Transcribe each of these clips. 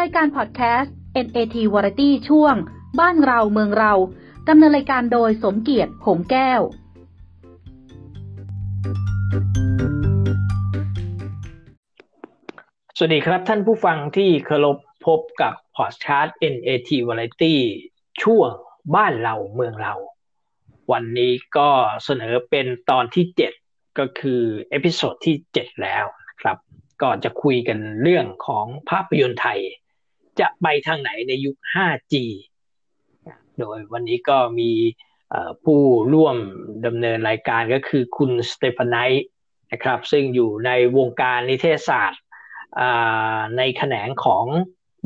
รายการพอดแคสต์ NAT Variety ช่วงบ้านเราเมืองเราดำเนินรายการโดยสมเกียรติหงแก้วสวัสดีครับท่านผู้ฟังที่เคารพพบกับพอดแคสต์ NAT Variety ช่วงบ้านเราเมืองเราวันนี้ก็เสนอเป็นตอนที่7ก็คือเอพิโซดที่7แล้วนะครับก็จะคุยกันเรื่องของภาพยนตร์ไทยจะไปทางไหนในยุค 5G โดยวันนี้ก็มีผู้ร่วมดำเนินรายการก็คือคุณสเตฟาไนท์นะครับซึ่งอยู่ในวงการนิเทศศาสตร์ในแขนงของ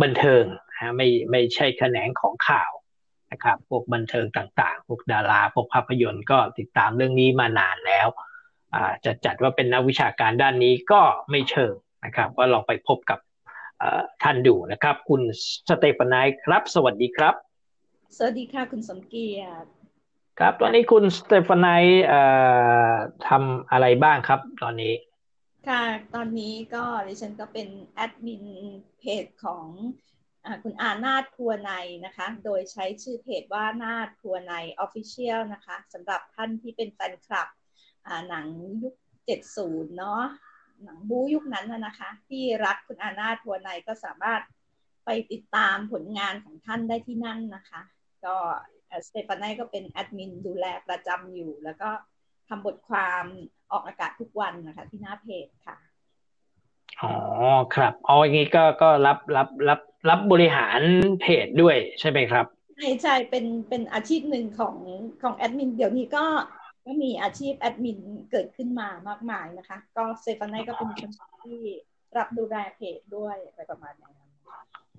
บันเทิงนะไม่ใช่แขนงของข่าวนะครับพวกบันเทิงต่างๆพวกดาราพวกภาพยนตร์ก็ติดตามเรื่องนี้มานานแล้วจะจัดว่าเป็นนักวิชาการด้านนี้ก็ไม่เชิงนะครับก็ลองไปพบกับท่านดูนะครับคุณสเตฟาไนท์ครับสวัสดีครับสวัสดีค่ะคุณสมเกียรติครับตอนนี้คุณสเตฟาไนท์ทำอะไรบ้างครับตอนนี้ค่ะตอนนี้ก็ดิฉันก็เป็นแอดมินเพจของคุณอานาถพัวไนนะคะโดยใช้ชื่อเพจว่านาถพัวไน Official นะคะสำหรับท่านที่เป็นแฟนคลับหนังยุค70เนาะหนังบู๊ยุคนั้นนะคะที่รักคุณอานาถพัวไนก็สามารถไปติดตามผลงานของท่านได้ที่นั่นนะคะก็สเตฟาไนก็เป็นแอดมินดูแลประจำอยู่แล้วก็ทำบทความออกอากาศทุกวันนะคะที่หน้าเพจค่ะอ๋อครับเอาอย่างนี้ก็รับบริหารเพจด้วยใช่ไหมครับใช่เป็นอาชีพหนึ่งของแอดมินเดี๋ยวนี้ก็มีอาชีพแอดมินเกิดขึ้นมามากมายนะคะก็เซฟานายก็เป็นคนที่รับดูแลเพจด้วยอะไรประมาณนั้น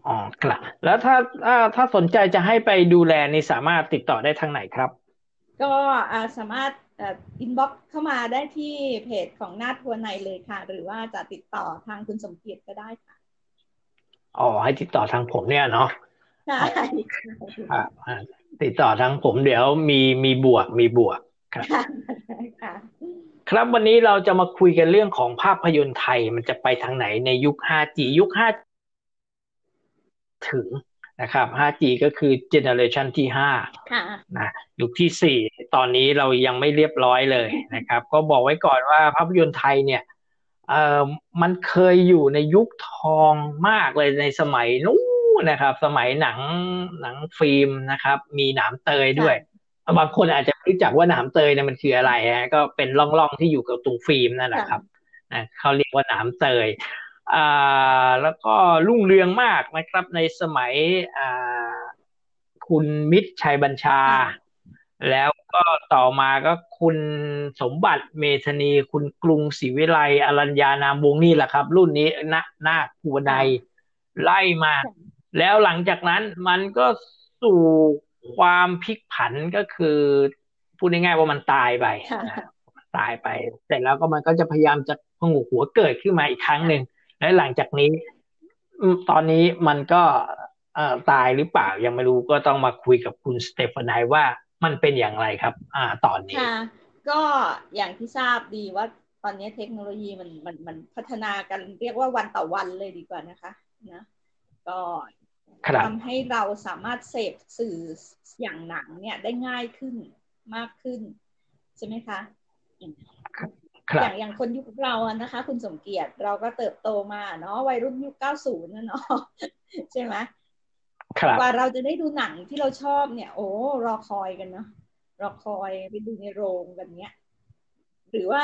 อ๋อครับแล้วถ้าสนใจจะให้ไปดูแลนี่สามารถติดต่อได้ทางไหนครับก็สามารถอินบ็อกซ์เข้ามาได้ที่เพจของนาถพัวไนเลยค่ะหรือว่าจะติดต่อทางคุณสมเกียรติก็ได้ค่ะอ๋อให้ติดต่อทางผมเนี่ยเนาะใช่ติดต่อทางผมเดี๋ยวมีบวกครับครับวันนี้เราจะมาคุยกันเรื่องของภาพยนตร์ไทยมันจะไปทางไหนในยุค 5G ยุค 5G ถึงนะครับ 5G ก็คือเจเนอเรชันที่5นะยุคที่4ตอนนี้เรายังไม่เรียบร้อยเลยนะครับก็บอกไว้ก่อนว่าภาพยนตร์ไทยเนี่ยมันเคยอยู่ในยุคทองมากเลยในสมัยนู้นนะครับสมัยหนังฟิล์มนะครับมีหนามเตยด้วยบางคนอาจจะรู้จักว่าหนามเตยเนี่ยมันคืออะไรฮะก็เป็นร่องที่อยู่กับตรงฟิล์มนั่นแหละครับเขาเรียกว่าหนามเตยแล้วก็รุ่งเรืองมากนะครับในสมัยคุณมิตรชัยบัญชาแล้วก็ต่อมาก็คุณสมบัติเมธนีคุณกรุงศรีวิไลอรัญญานามวงนี่แหละครับรุ่นนี้นาถพัวไนไล่มาแล้วหลังจากนั้นมันก็สู่ความพลิกผันก็คือพูดง่ายๆว่ามันตายไปเสร็จแล้วก็มันก็จะพยายามจะพงกหัวเกิดขึ้นมาอีกครั้งหนึ่งและหลังจากนี้ตอนนี้มันก็ตายหรือเปล่ายังไม่รู้ก็ต้องมาคุยกับคุณสเตฟาไนท์ว่ามันเป็นอย่างไรครับตอนนี้ก็อย่างที่ทราบดีว่าตอนนี้เทคโนโลยีมันพัฒนากันเรียกว่าวันต่อวันเลยดีกว่านะคะนะก็ทำให้เราสามารถเสพสื่ออย่างหนังเนี่ยได้ง่ายขึ้นมากขึ้นใช่ไหมคะอย่างคนยุคเราอะนะคะคุณสมเกียรติเราก็เติบโตมาเนาะวัยรุ่นยุค90นะเนาะใช่ไหมกว่าเราจะได้ดูหนังที่เราชอบเนี่ยโอ้รอคอยกันเนาะรอคอยไปดูในโรงกันเนี้ยหรือว่า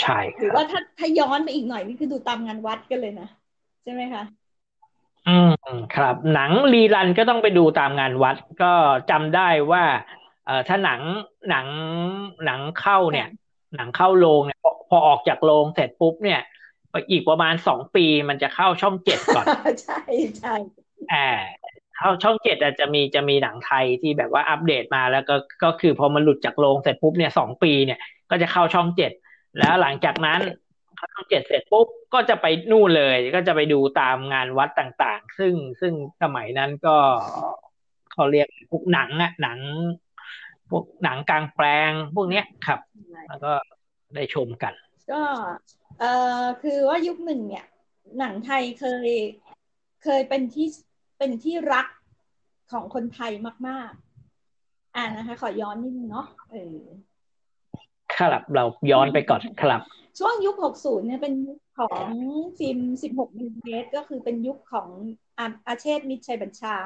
ใช่หรือว่าถ้าย้อนไปอีกหน่อยนี่คือดูตามงานวัดกันเลยนะใช่ไหมคะอืมครับหนังรีรันก็ต้องไปดูตามงานวัดก็จำได้ว่าถ้าหนังเข้าเนี่ยหนังเข้าโรงเนี่ยพอออกจากโรงเสร็จปุ๊บเนี่ยอีกประมาณ2ปีมันจะเข้าช่อง7ก่อนใช่ใช่เข้าช่อง7อาจจะมีหนังไทยที่แบบว่าอัปเดตมาแล้วก็คือพอมันหลุดจากโรงเสร็จปุ๊บเนี่ย2ปีเนี่ยก็จะเข้าช่อง7แล้วหลังจากนั้นเข้าช่อง7เสร็จปุ๊บก็จะไปนู่นเลยก็จะไปดูตามงานวัดต่างๆซึ่งสมัยนั้นก็เขาเรียกพวกหนังอ่ะหนังพวกหนังกลางแปลงพวกเนี้ยครับแล้วก็ได้ชมกันก็คือว่ายุคหนึ่งเนี่ยหนังไทยเคย เคยเป็นที่รักของคนไทยมากๆนะคะขอย้อนนิดนึงเนาะครับเราย้อนไปก่อนครับช่วงยุค60เนี่ยเป็นของฟิล์ม16มิลลิเมตรก็คือเป็นยุคของอาเชษฐ์มิตรชัยบัญชา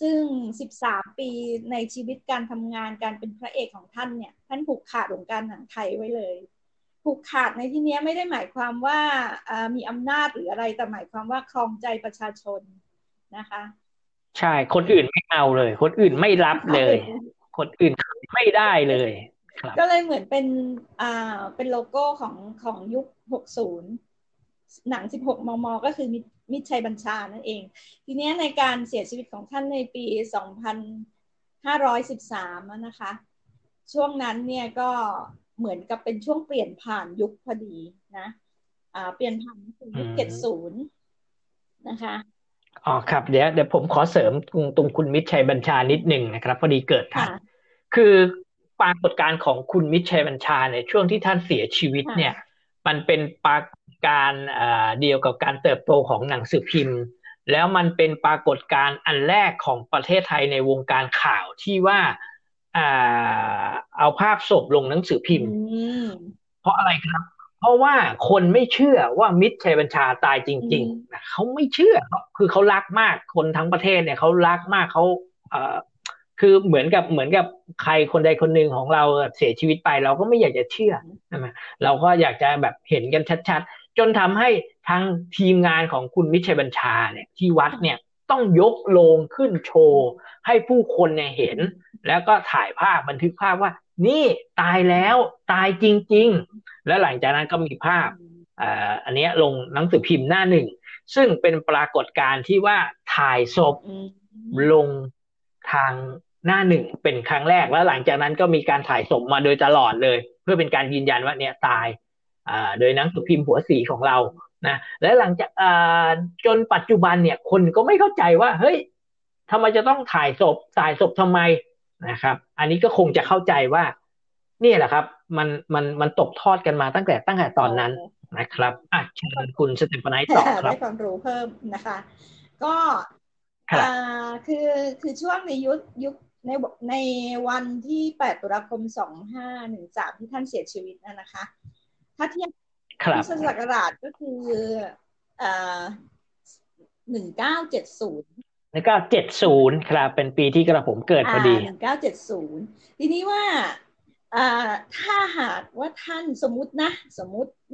ซึ่ง13ปีในชีวิตการทำงานการเป็นพระเอกของท่านเนี่ยท่านผูกขาดวงการหนังไทยไว้เลยผูกขาดในที่นี้ไม่ได้หมายความว่ามีอำนาจหรืออะไรแต่หมายความว่าครองใจประชาชนนะคะใช่คนอื่นไม่เอาเลยคนอื่นไม่รับเลยคนอื่นไม่ได้เลยก็เลยเหมือนเป็นโลโก้ของยุค60หนัง16มมก็คือมิตรชัยบัญชานั่นเองทีนี้ในการเสียชีวิตของท่านในปี2513นะคะช่วงนั้นเนี่ยก็เหมือนกับเป็นช่วงเปลี่ยนผ่านยุคพอดีนะเปลี่ยนผ่านสู่ยุค70นะคะอ๋อครับเดี๋ยวผมขอเสริมตรงคุณมิตรชัยบัญชานิดนึงนะครับพอดีเกิดทันคือปรากฏการณ์ของคุณมิตรชัยบัญชาเนี่ยช่วงที่ท่านเสียชีวิตเนี่ยมันเป็นปรากฏการณ์เดียวกับการเติบโตของหนังสือพิมพ์แล้วมันเป็นปรากฏการณ์อันแรกของประเทศไทยในวงการข่าวที่ว่าเอาภาพศพลงหนังสือพิมพ์เพราะอะไรครับเพราะว่าคนไม่เชื่อว่ามิตรชัยบัญชาตายจริงๆนะเขาไม่เชื่อคือเขารักมากคนทั้งประเทศเนี่ยเขารักมากเขาคือเหมือนกับใครคนใดคนหนึ่งของเราเสียชีวิตไปเราก็ไม่อยากจะเชื่อใช่ไหมเราก็อยากจะแบบเห็นกันชัดๆจนทำให้ทางทีมงานของคุณมิตรชัยบัญชาเนี่ยที่วัดเนี่ยต้องยกโลงขึ้นโชว์ให้ผู้คนเนี่ยเห็นแล้วก็ถ่ายภาพบันทึกภาพว่านี่ตายแล้วตายจริงๆแล้วหลังจากนั้นก็มีภาพอันนี้ลงหนังสือพิมพ์หน้าหนึ่งซึ่งเป็นปรากฏการณ์ที่ว่าถ่ายศพลงทางหน้าหนึ่งเป็นครั้งแรกแล้วหลังจากนั้นก็มีการถ่ายศพมาโดยตลอดเลยเพื่อเป็นการยืนยันว่าเนี่ยตายโดยหนังสือพิมพ์หัวสีของเรานะและหลังจากจนปัจจุบันเนี่ยคนก็ไม่เข้าใจว่าเฮ้ยทำไมจะต้องถ่ายศพทำไมนะครับอันนี้ก็คงจะเข้าใจว่านี่แหละครับมันตกทอดกันมาตั้งแต่ตอนนั้นนะครับเชิญคุณสเตฟาไนท์ต่อครับได้ความรู้เพิ่มนะคะก็คือช่วงในยุคในวันที่8ตุลาคม2513ที่ท่านเสียชีวิตนะคะถ้าเทียบพุทธศักราชก็คือ1970ครับเป็นปีที่กระผมเกิดพอดี1970ทีนี้ว่าถ้าหากว่าท่านสมมุติ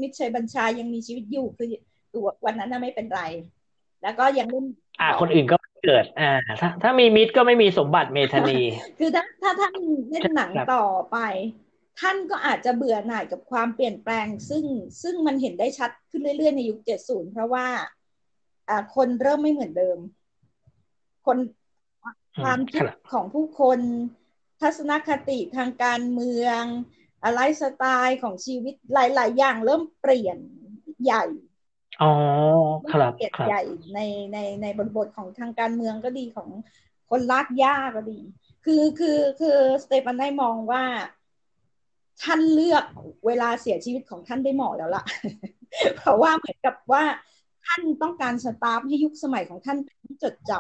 มิตรชัยบัญชายังมีชีวิตอยู่คือตัววันนั้นไม่เป็นไรแล้วก็ยังรุ่นคนอื่นก็เกิดถ้ามีมิตรก็ไม่มีสมบัติเมธานีคือถ้าท่านเล่นหนังต่อไปท่านก็อาจจะเบื่อหน่ายกับความเปลี่ยนแปลงซึ่งมันเห็นได้ชัดขึ้นเรื่อยๆในยุค70เพราะว่าคนเริ่มไม่เหมือนเดิมคนความคิดของผู้คนทัศนคติทางการเมืองไลฟ์สไตล์ของชีวิตหลายๆอย่างเริ่มเปลี่ยนใหญ่เปลี่ยนใหญ่ในบทบาทของทางการเมืองก็ดีของคนลากหญ้าก็ดีคือสเตฟานได้มองว่าท่านเลือกเวลาเสียชีวิตของท่านได้เหมาะแล้วล่ะ เพราะว่าเหมือนกับว่าท่านต้องการสตาฟให้ยุคสมัยของท่านเป็นที่จดจ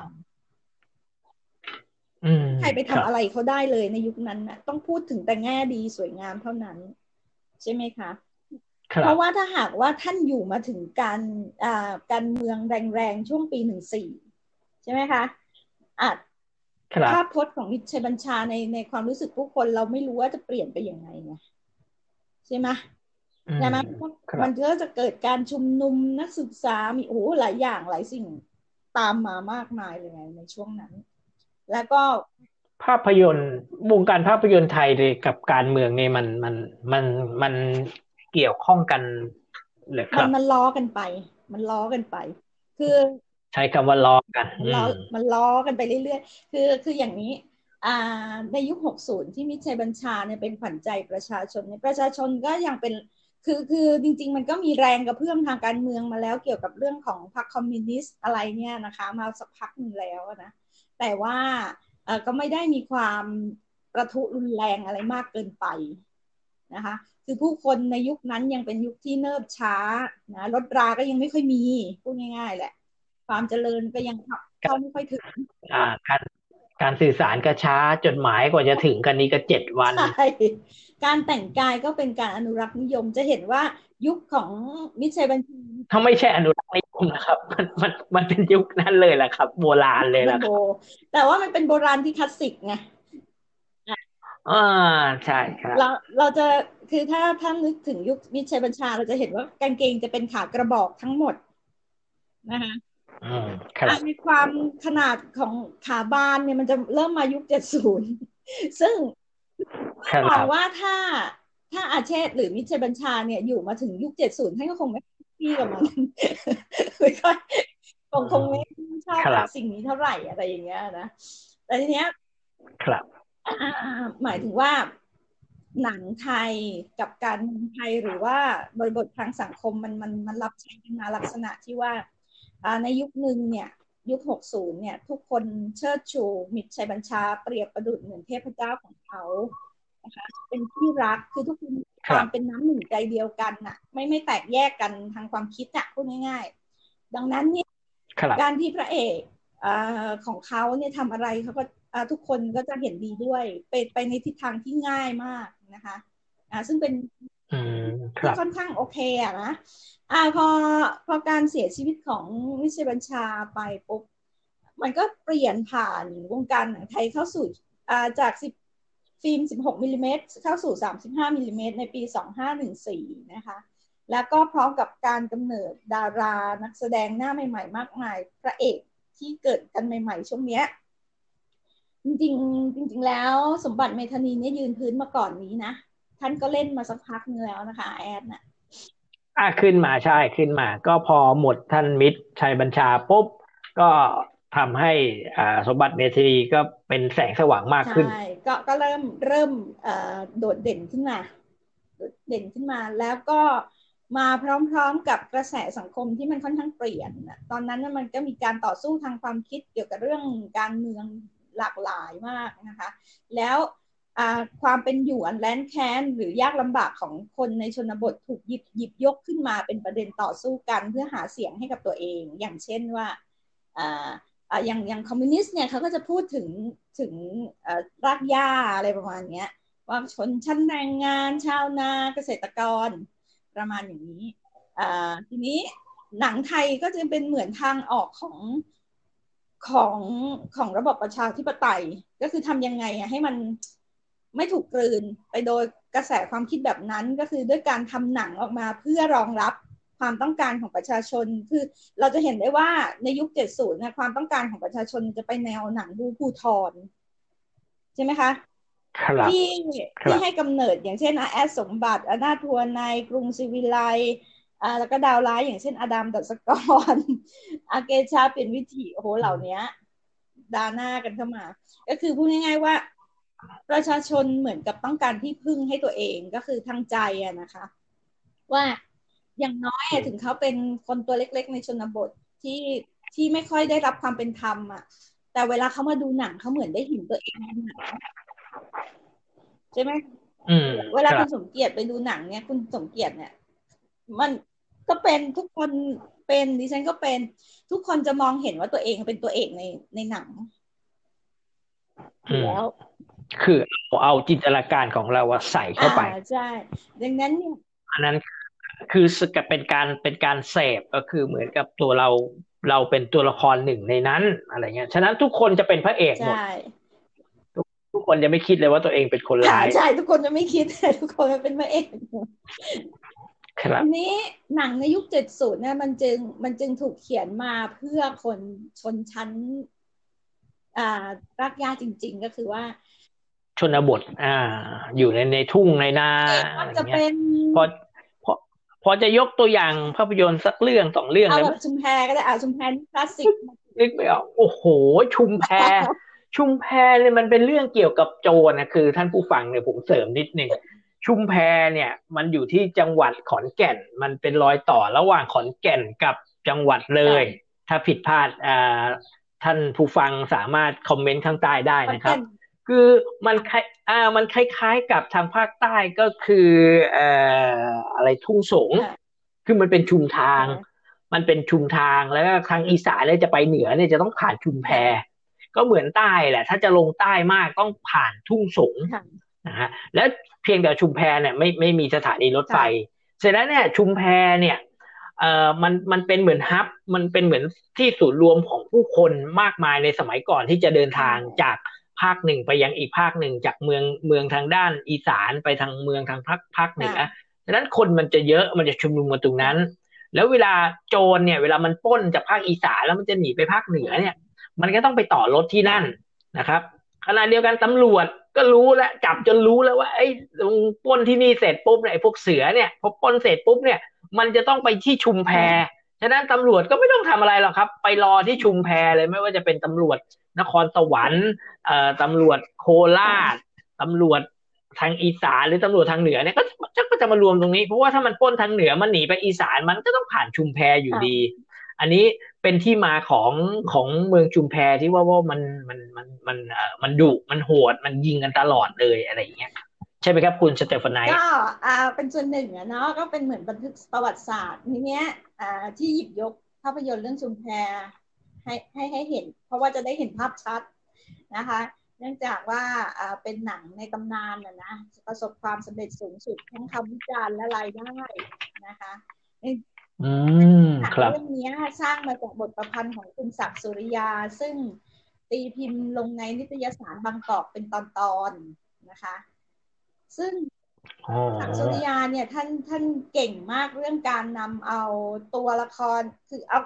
ำใครไปทำอะไรเขาได้เลยในยุคนั้นนะต้องพูดถึงแต่แง่ดีสวยงามเท่านั้นใช่ไหมคะเพราะว่าถ้าหากว่าท่านอยู่มาถึงการเมืองแรงๆช่วงปี14ใช่ไหมคะภาพพจน์ของมิตรชัยบัญชาในความรู้สึกผู้คนเราไม่รู้ว่าจะเปลี่ยนไปยังไงไงใช่ไหมนะมันก็จะเกิดการชุมนุมนักศึกษามีหลายอย่างหลายสิ่งตามมามากมายเลยในช่วงนั้นแล้วก็ภาพยนตร์วงการภาพยนตร์ไทยเลยกับการเมืองเนี่ยมันเกี่ยวข้องกันเลยครับมันล้อกันไปคือใช้คำว่าล้อกันมันล้อกันไปเรื่อยๆคืออย่างนี้ในยุค60ที่มิตรชัยบัญชาเนี่ยเป็นขวัญใจประชาชนเนี่ยประชาชนก็ยังเป็นคือจริงๆมันก็มีแรงกระเพื่อมทางการเมืองมาแล้วเกี่ยวกับเรื่องของพรรคคอมมิวนิสต์อะไรเนี่ยนะคะมาสักพักนึงแล้วนะแต่ว่าก็ไม่ได้มีความประทุรุนแรงอะไรมากเกินไปนะคะคือผู้คนในยุคนั้นยังเป็นยุคที่เนิบช้านะรถราก็ยังไม่ค่อยมีพูดง่ายๆแหละ ความเจริญก็ยังเข้าไม่ค่อยถึงการสื่อสารก็ช้าจดหมายกว่าจะถึงกันนี้ก็7วันใช่การแต่งกายก็เป็นการอนุรักษ์นิยมจะเห็นว่ายุคของมิตรชัยบัญชีถ้าไม่ใช่อนุรักษ์นิยมนะครับมันเป็นยุคนั้นเลยแหละครับโบราณเลยแหละแต่ว่ามันเป็นโบราณที่คลาสสิกไงใช่ครับเราจะคือถ้านึกถึงยุคมิตรชัยบัญชาเราจะเห็นว่ากางเกงจะเป็นขากระบอกทั้งหมดนะคะในความขนาดของขาบานเนี่ยมันจะเริ่มมายุค70ซึ่งหวังว่าถ้าอาเชษหรือมิตรชัยบัญชาเนี่ยอยู่มาถึงยุค70ท่านก็คงไม่พี่กับมันไม่ค่อยคงไม่ชอบสิ่งนี้เท่าไหร่อะไรอย่างเงี้ยนะแต่ทีเนี้ยครับหมายถึงว่าหนังไทยกับการเมืองไทยหรือว่าบริบททางสังคมมันรับใช้กันมาลักษณะที่ว่าในยุคหนึ่งเนี่ยยุค60เนี่ยทุกคนเชิดชูมิตรชัยบัญชาเปรียบประดุจเหมือนเทพเจ้าของเขานะคะเป็นที่รักคือทุกคนความเป็นน้ำหนึ่งใจเดียวกันน่ะไม่แตกแยกกันทางความคิดน่ะพูดง่ายๆดังนั้นเนี่ยการที่พระเอกของเขาเนี่ยทำอะไรเขาก็ทุกคนก็จะเห็นดีด้วยไปในทิศทางที่ง่ายมากนะคะซึ่งเป็นค่อนข้างโอเคอะนะพอการเสียชีวิตของมิตรชัยบัญชาไปปุ๊บมันก็เปลี่ยนผ่านวงการหนังไทยเข้าสู่จากฟิล์ม16มิลลิเมตรเข้าสู่35มิลลิเมตรในปี2514นะคะแล้วก็พร้อมกับการกำเนิดดารานักแสดงหน้าใหม่ๆมากมายพระเอกที่เกิดกันใหม่ๆช่วงเนี้ยจริงๆแล้วสมบัติเมธานีเนี่ยยืนพื้นมาก่อนนี้นะท่านก็เล่นมาสักพักนึงแล้วนะคะแอดน่ะขึ้นมาใช่ขึ้นมาก็พอหมดท่านมิตรชัยบัญชาปุ๊บก็ทำให้สมบัติเมธานีก็เป็นแสงสว่างมากขึ้นใช่ก็เริ่มโดดเด่นขึ้นมาแล้วก็มาพร้อมๆกับกระแสสังคมที่มันค่อนข้างเปลี่ยนตอนนั้นมันก็มีการต่อสู้ทางความคิดเกี่ยวกับเรื่องการเมืองหลากหลายมากนะคะแล้วความเป็นอยู่อันแร้นแค้นหรือยากลำบากของคนในชนบทถูกหยิบยกขึ้นมาเป็นประเด็นต่อสู้กันเพื่อหาเสียงให้กับตัวเองอย่างเช่นว่าอย่างคอมมิวนิสต์เนี่ยเขาก็จะพูดถึงรากหญ้าอะไรประมาณนี้ว่าชนชั้นแรงงานชาวนาเกษตรกรประมาณอย่างนี้ทีนี้หนังไทยก็จะเป็นเหมือนทางออกของระบบประชาธิปไตยก็คือทำยังไงให้มันไม่ถูกกลืนไปโดยกระแสความคิดแบบนั้นก็คือด้วยการทำหนังออกมาเพื่อรองรับความต้องการของประชาชนคือเราจะเห็นได้ว่าในยุค70นะความต้องการของประชาชนจะไปแนวหนังดูภูธรใช่ไหมคะที่ให้กำเนิดอย่างเช่นแอดสมบัติอนาถวนัยกรุงศรีวิไลแล้วก็ดาวร้ายอย่างเช่นอดัมดัสกรอาเกชาเปลี่ยนวิถีโอ้โหเหล่านี้ดาหน้ากันเข้ามาก็คือพูดง่ายๆว่าประชาชนเหมือนกับต้องการที่พึ่งให้ตัวเองก็คือทางใจนะคะว่าอย่างน้อยถึงเขาเป็นคนตัวเล็กๆในชนบทที่ไม่ค่อยได้รับความเป็นธรรมแต่เวลาเขามาดูหนังเขาเหมือนได้เห็นตัวเองในหนังใช่ไหมเวลาคุณสมเกียรติไปดูหนังเนี่ยคุณสมเกียรติเนี่ยมันก็เป็นทุกคนเป็นดิฉันก็เป็นทุกคนจะมองเห็นว่าตัวเองเป็นตัวเอกในหนังแล้วคือเอาจินตนาการของเราใส่เข้าไปใช่ดังนั้นเนี่ยอันนั้นคือเป็นการเสพก็คือเหมือนกับตัวเราเป็นตัวละครหนึ่งในนั้นอะไรเงี้ยฉะนั้นทุกคนจะเป็นพระเอกหมดทุกคนจะไม่คิดเลยว่าตัวเองเป็นคนร้ายใช่ทุกคนจะไม่คิดทุกคนจะเป็นพระเอกทีนี้หนังในยุค70เนี่ยมันจึงถูกเขียนมาเพื่อคนชนชั้นรากหญ้าจริงๆก็คือว่าชนบทอยู่ในทุ่งในนาอะไรเงี้ยพอจะยกตัวอย่างภาพยนตร์สักเรื่องสองเรื่องเลยแบบชุมแพก็ได้ชุมแพคลาสสิกนึกไม่ออกโอ้โหชุมแพเนี่ยมันเป็นเรื่องเกี่ยวกับโจรนะคือท่านผู้ฟังเนี่ยผมเสริมนิดนึงชุมแพเนี่ยมันอยู่ที่จังหวัดขอนแก่นมันเป็นรอยต่อระหว่างขอนแก่นกับจังหวัดเลยถ้าผิดพลาดท่านผู้ฟังสามารถคอมเมนต์ข้างใต้ได้นะครับคือมันคล้ายๆกับทางภาคใต้ก็คืออะไรทุ่งสงคือมันเป็นชุมทาง มันเป็นชุมทางแล้วก็ทางอีสานแล้วจะไปเหนือเนี่ยจะต้องผ่านชุมแพก็เหมือนใต้แหละถ้าจะลงใต้มากต้องผ่านทุ่งสงนะฮะแล้วเพียงแต่ชุมแพเนี่ยไม่มีสถานีรถไฟเสร็จแล้วเนี่ยชุมแพเนี่ยมันเป็นเหมือนฮับมันเป็นเหมือนที่ศูนย์รวมของผู้คนมากมายในสมัยก่อนที่จะเดินทางจากภาคหนึ่งไปยังอีกภาคหนึ่งจากเมืองทางด้านอีสานไปทางเมืองทางภาคเหนือดังนั้นคนมันจะเยอะมันจะชุมนุมกันตรงนั้นแล้วเวลาโจรเนี่ยเวลามันปล้นจากภาคอีสานแล้วมันจะหนีไปภาคเหนือเนี่ยมันก็ต้องไปต่อรถที่นั่นนะครับขณะเดียวกันตำรวจก็รู้แล้วจับจนรู้แล้วว่าไอ้ปล้นที่นี่เสร็จปุ๊บเนี่ยพวกเสือเนี่ยพอปล้นเสร็จปุ๊บเนี่ยมันจะต้องไปที่ชุมแพฉะนั้นตำรวจก็ไม่ต้องทำอะไรหรอกครับไปรอที่ชุมแพเลยไม่ว่าจะเป็นตำรวจนครสวรรค์ตำรวจโคราชตำรวจทางอีสานหรือตำรวจทางเหนือเนี่ยก็จะมารวมตรงนี้เพราะว่าถ้ามันปล้นทางเหนือมันหนีไปอีสานมันก็ต้องผ่านชุมแพอยู่ดีอันนี้เป็นที่มาของเมืองชุมแพที่ว่ามันดุมันโหดมันยิงกันตลอดเลยอะไรอย่างเงี้ยใช่ไหมครับคุณสเตฟานายก็เป็นส่วนหนึ่งนะเนาะก็เป็นเหมือนบันทึกประวัติศาสตร์ทีเนี้ยที่หยิบยกภาพยนตร์เรื่องชุมแพให้เห็นเพราะว่าจะได้เห็นภาพชัดนะคะเนื่องจากว่าเป็นหนังในตำนานนะประสบความสำเร็จสูงสุดทั้งคำวิจารณ์และรายได้นะคะเรื่องนี้สร้างมาจากบทประพันธ์ของคุณศักดิ์สุริยาซึ่งตีพิมพ์ลงในนิตยสารบางกอกเป็นตอนๆนะคะซึ่งศักดิ์สุริยาเนี่ยท่านเก่งมากเรื่องการนำเอาตัวละครคือเอา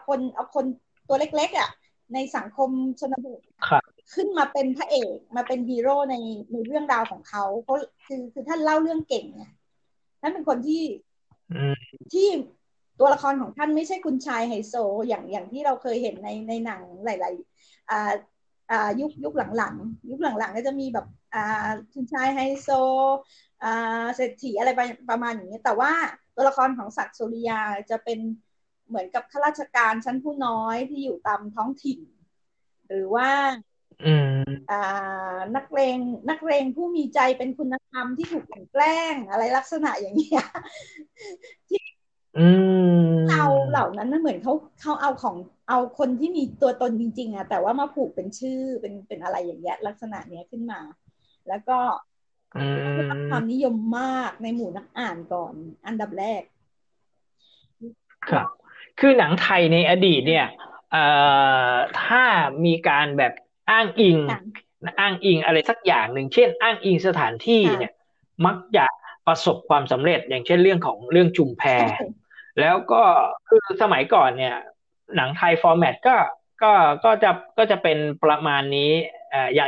คนตัวเล็กๆอ่ะในสังคมชนบทขึ้นมาเป็นพระเอกมาเป็นฮีโร่ในเรื่องราวของเขาเพราะคือท่านเล่าเรื่องเก่งเนี่ยท่านเป็นคนที่ตัวละครของท่านไม่ใช่คุณชายไฮโซอย่างที่เราเคยเห็นในหนังหลายๆยุคหลังๆก็จะมีแบบคุณชายไฮโซเศรษฐีอะไรประมาณอย่างนี้แต่ว่าตัวละครของศักดิ์สุริยาจะเป็นเหมือนกับข้าราชการชั้นผู้น้อยที่อยู่ตามท้องถิ่นหรือว่านักเลงผู้มีใจเป็นคุณธรรมที่ถูกแกล้งอะไรลักษณะอย่างนี้ที่เราเหล่านั้นเหมือนเขาเอาคนที่มีตัวตนจริงๆอะแต่ว่ามาผูกเป็นชื่อเป็นอะไรอย่างเงี้ยลักษณะเนี้ยขึ้นมาแล้วก็ได้รับความนิยมมากในหมู่นักอ่านก่อนอันดับแรกครับคือหนังไทยในอดีตเนี่ยถ้ามีการแบบอ้างอิงอะไรสักอย่างหนึ่งเช่นอ้างอิงสถานที่เนี่ยมักจะประสบความสำเร็จอย่างเช่นเรื่องชุมแพแล้วก็คือสมัยก่อนเนี่ยหนังไทยฟอร์แมตก็จะเป็นประมาณนี้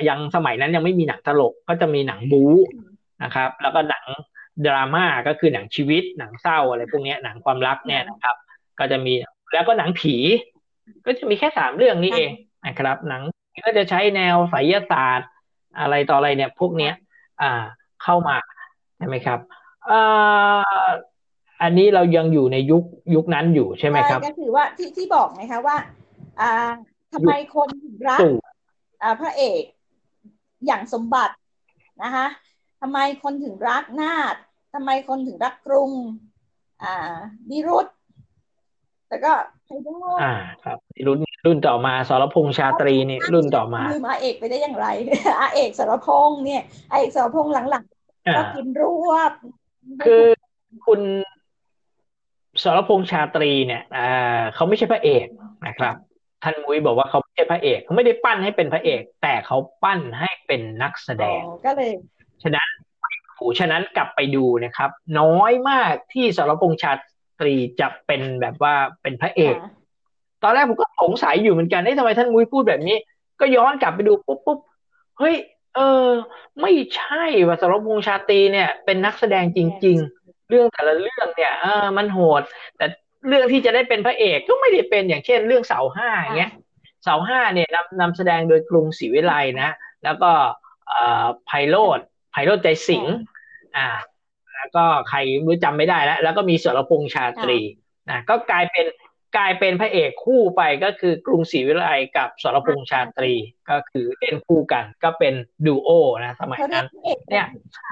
ยังสมัยนั้นยังไม่มีหนังตลกก็จะมีหนังบู๊นะครับแล้วก็หนังดราม่าก็คือหนังชีวิตหนังเศร้าอะไรพวกนี้หนังความรักเนี่ยนะครับก็จะมีแล้วก็หนังผีก็จะมีแค่3เรื่องนี้เองนะครับหนังก็จะใช้แนวไสยศาสตร์อะไรต่ออะไรเนี่ยพวกนี้เข้ามาใช่ไหมครับอันนี้เรายังอยู่ในยุคนั้นอยู่ใช่ไหมครับก็คือว่าที่บอกไงคะว่าทำไมคนถึงรักพระเอกอย่างสมบัตินะคะทำไมคนถึงรักนาฏทำไมคนถึงรักกรุงนิรุตแล้วก็ไพโรจน์ครับรุ่นต่อมาสรพงษ์ชาตรีนี่รุ่นต่อมาลืมอาเอกไปได้อย่างไรอาเอกสรพงษ์เนี่ยอาเอกสรพงษ์หลังๆก็กินรวบคือคุณสรพงษ์ชาตรีเนี่ยเขาไม่ใช่พระเอกนะครับท่านมุ้ยบอกว่าเขาไม่ใช่พระเอกเขาไม่ได้ปั้นให้เป็นพระเอกแต่เขาปั้นให้เป็นนักแสดงก็เลยฉะนั้นกลับไปดูนะครับน้อยมากที่สรพงษ์ชาตรีจะเป็นแบบว่าเป็นพระเอกตอนแรกผมก็สงสัยอยู่เหมือนกันทำไมท่านมุ้ยพูดแบบนี้ก็ย้อนกลับไปดูปุ๊บเฮ้ยไม่ใช่ว่าสรพงษ์ชาตรีเนี่ยเป็นนักแสดงจริงๆเรื่องแต่ละเรื่องเนี่ยมันโหดแต่เรื่องที่จะได้เป็นพระเอกก็ไม่ได้เป็นอย่างเช่นเรื่องเสาห้าอย่างเงี้ยเสาห้าเนี่ยนำแสดงโดยกรุงศรีวิไลนะแล้วก็ไพโรจน์ใจสิงห์แล้วก็ใครรู้จำไม่ได้แล้วก็มีสรพงษ์ชาตรีนะก็กลายเป็นพระเอกคู่ไปก็คือกรุงศรีวิไลกับสรพงษ์ชาตรีก็คือเล่นคู่กันก็เป็นดูโอนะสมัยนั้นเนี่ย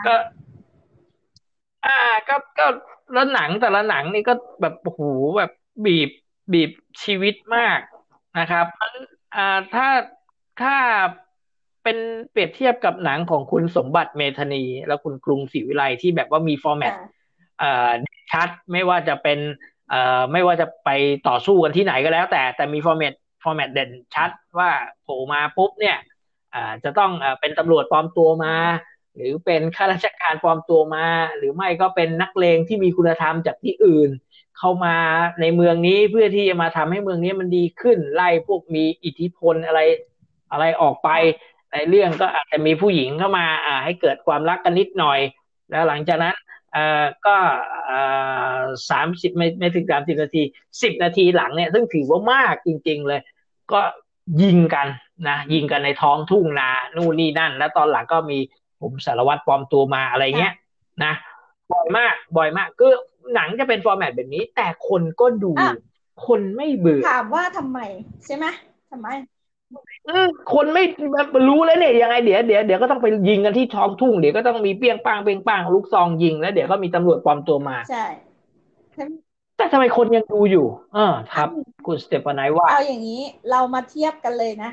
ก็แล้วหนังแต่ละหนังนี่ก็แบบโอ้โหแบบบีบ บีบชีวิตมากนะครับถ้าเป็นเปรียบเทียบกับหนังของคุณสมบัติเมธานีและคุณกรุงศรีวิไลที่แบบว่ามีฟอร์แมตชัดไม่ว่าจะเป็นไม่ว่าจะไปต่อสู้กันที่ไหนก็แล้วแต่มีฟอร์แมตเด่นชัดว่าโผล่มาปุ๊บเนี่ยจะต้องเป็นตำรวจปลอมตัวมาหรือเป็นข้าราชการปลอมตัวมาหรือไม่ก็เป็นนักเลงที่มีคุณธรรมจากที่อื่นเข้ามาในเมืองนี้เพื่อที่จะมาทำให้เมืองนี้มันดีขึ้นไล่พวกมีอิทธิพลอะไรออกไปในเรื่องก็อาจจะมีผู้หญิงเข้ามาให้เกิดความรักกันนิดหน่อยแล้วหลังจากนั้นก็30ไม่ถึง30นาที10นาทีหลังเนี่ยซึ่งถือว่ามากจริงๆเลยก็ยิงกันในท้องทุ่งนานู่นนี่นั่นแล้วตอนหลังก็มีผมสารวัตรปลอมตัวมาอะไรเงี้ยนะบ่อยมากก็หนังจะเป็นฟอร์แมตแบบนี้แต่คนก็ดูคนไม่เบื่อถามว่าทำไมใช่ไหมทำไมคนไม่รู้แล้วเนี่ยยังไงเดี๋ยวก็ต้องไปยิงกันที่ท้องทุ่งเดี๋ยวก็ต้องมีเปี้ยงปังเปี้ยงปังลูกซองยิงแล้วเดี๋ยวก็มีตำรวจปลอมตัวมาใช่แต่ทำไมคนยังดูอยู่ครับคุณสเตฟานายว่าเอาอย่างนี้เรามาเทียบกันเลยนะ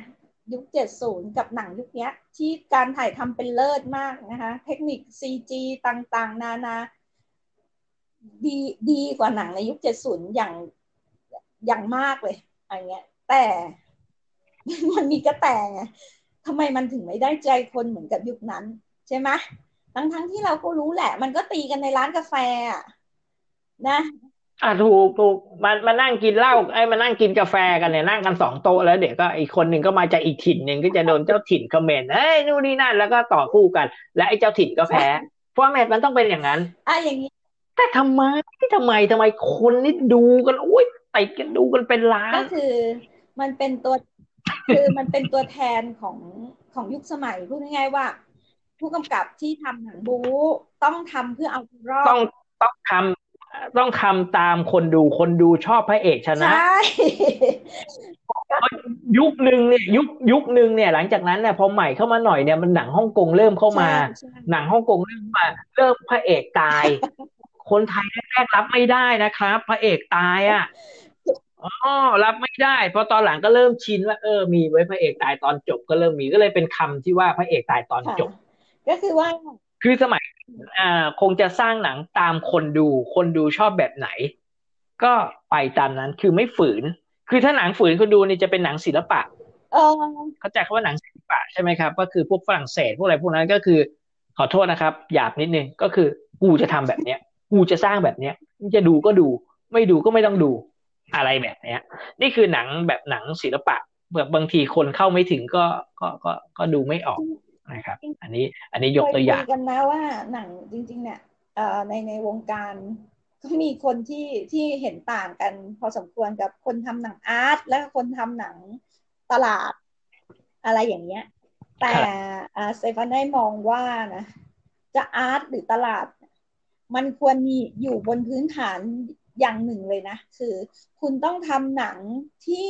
ยุค70กับหนังยุคนี้ที่การถ่ายทำเป็นเลิศมากนะคะเทคนิค CG ต่างๆนานาดีกว่าหนังในยุค70อย่างมากเลยอะไรเงี้ยแต่มันมีกระแตไงทำไมมันถึงไม่ได้ใจคนเหมือนกับยุคนั้นใช่ไหมทั้งที่เราก็รู้แหละมันก็ตีกันในร้านกาแฟนะถูกมานั่งกินเหล้ามานั่งกินกาแฟกันเนี่ยนั่งกัน2โต๊ะแล้วเดี๋ยวก็อีกคนหนึ่งก็มาจากอีกถิ่นหนึ่งก็จะโดนเจ้าถิ่นคอมเมนต์นู่นนี่นั่นแล้วก็ต่อคู่กันและไอ้เจ้าถิ่นก็แพ้ฟอร์แมตมันต้องเป็นอย่างนั้นอย่างนี้แต่ทำไมคนนี่ดูกันโอ๊ยไปกันดูกันเป็นล้านก็คือมันเป็นตัวแทนของยุคสมัยพูดง่ายๆว่าผู้กำกับที่ทำหนังบู๊ต้องทำเพื่อเอาตัวรอดต้องทำตามคนดูชอบพระเอกชนะใช่ยุคนึงเนี่ยหลังจากนั้นเนี่ยพอใหม่เข้ามาหน่อยเนี่ยมันหนังฮ่องกงเริ่มเข้ามาหนังฮ่องกงเริ่มพระเอกตายคนไทยแรกรับไม่ได้นะครับพระเอกตายอ่ะรับไม่ได้พอตอนหลังก็เริ่มชินว่ามีไว้พระเอกตายตอนจบก็เริ่มมีก็เลยเป็นคำที่ว่าพระเอกตายตอนจบก็คือว่าคือสมัยคงจะสร้างหนังตามคนดูชอบแบบไหนก็ไปตามนั้นคือไม่ฝืนคือถ้าหนังฝืนคนดูนี่จะเป็นหนังศิลปะเขาจะเข้าว่าหนังศิลปะใช่ไหมครับก็คือพวกฝรั่งเศสพวกอะไรพวกนั้นก็คือขอโทษนะครับหยาบนิดนึงก็คือกูจะทำแบบเนี้ยกูจะสร้างแบบเนี้ยจะดูก็ดูไม่ดูก็ไม่ต้องดูอะไรแบบเนี้ยนี่คือหนังแบบหนังศิลปะบางทีคนเข้าไม่ถึงก็ดูไม่ออกนะครับอันนี้ยกตัวอย่างกันนะว่าหนังจริงๆเนี่ยในวงการก็มีคนที่เห็นต่างกันพอสมควรกับคนทำหนังอาร์ตและคนทำหนังตลาดอะไรอย่างเงี้ยแต่เซฟานได้มองว่านะจะอาร์ตหรือตลาดมันควรมีอยู่บนพื้นฐานอย่างหนึ่งเลยนะคือคุณต้องทำหนังที่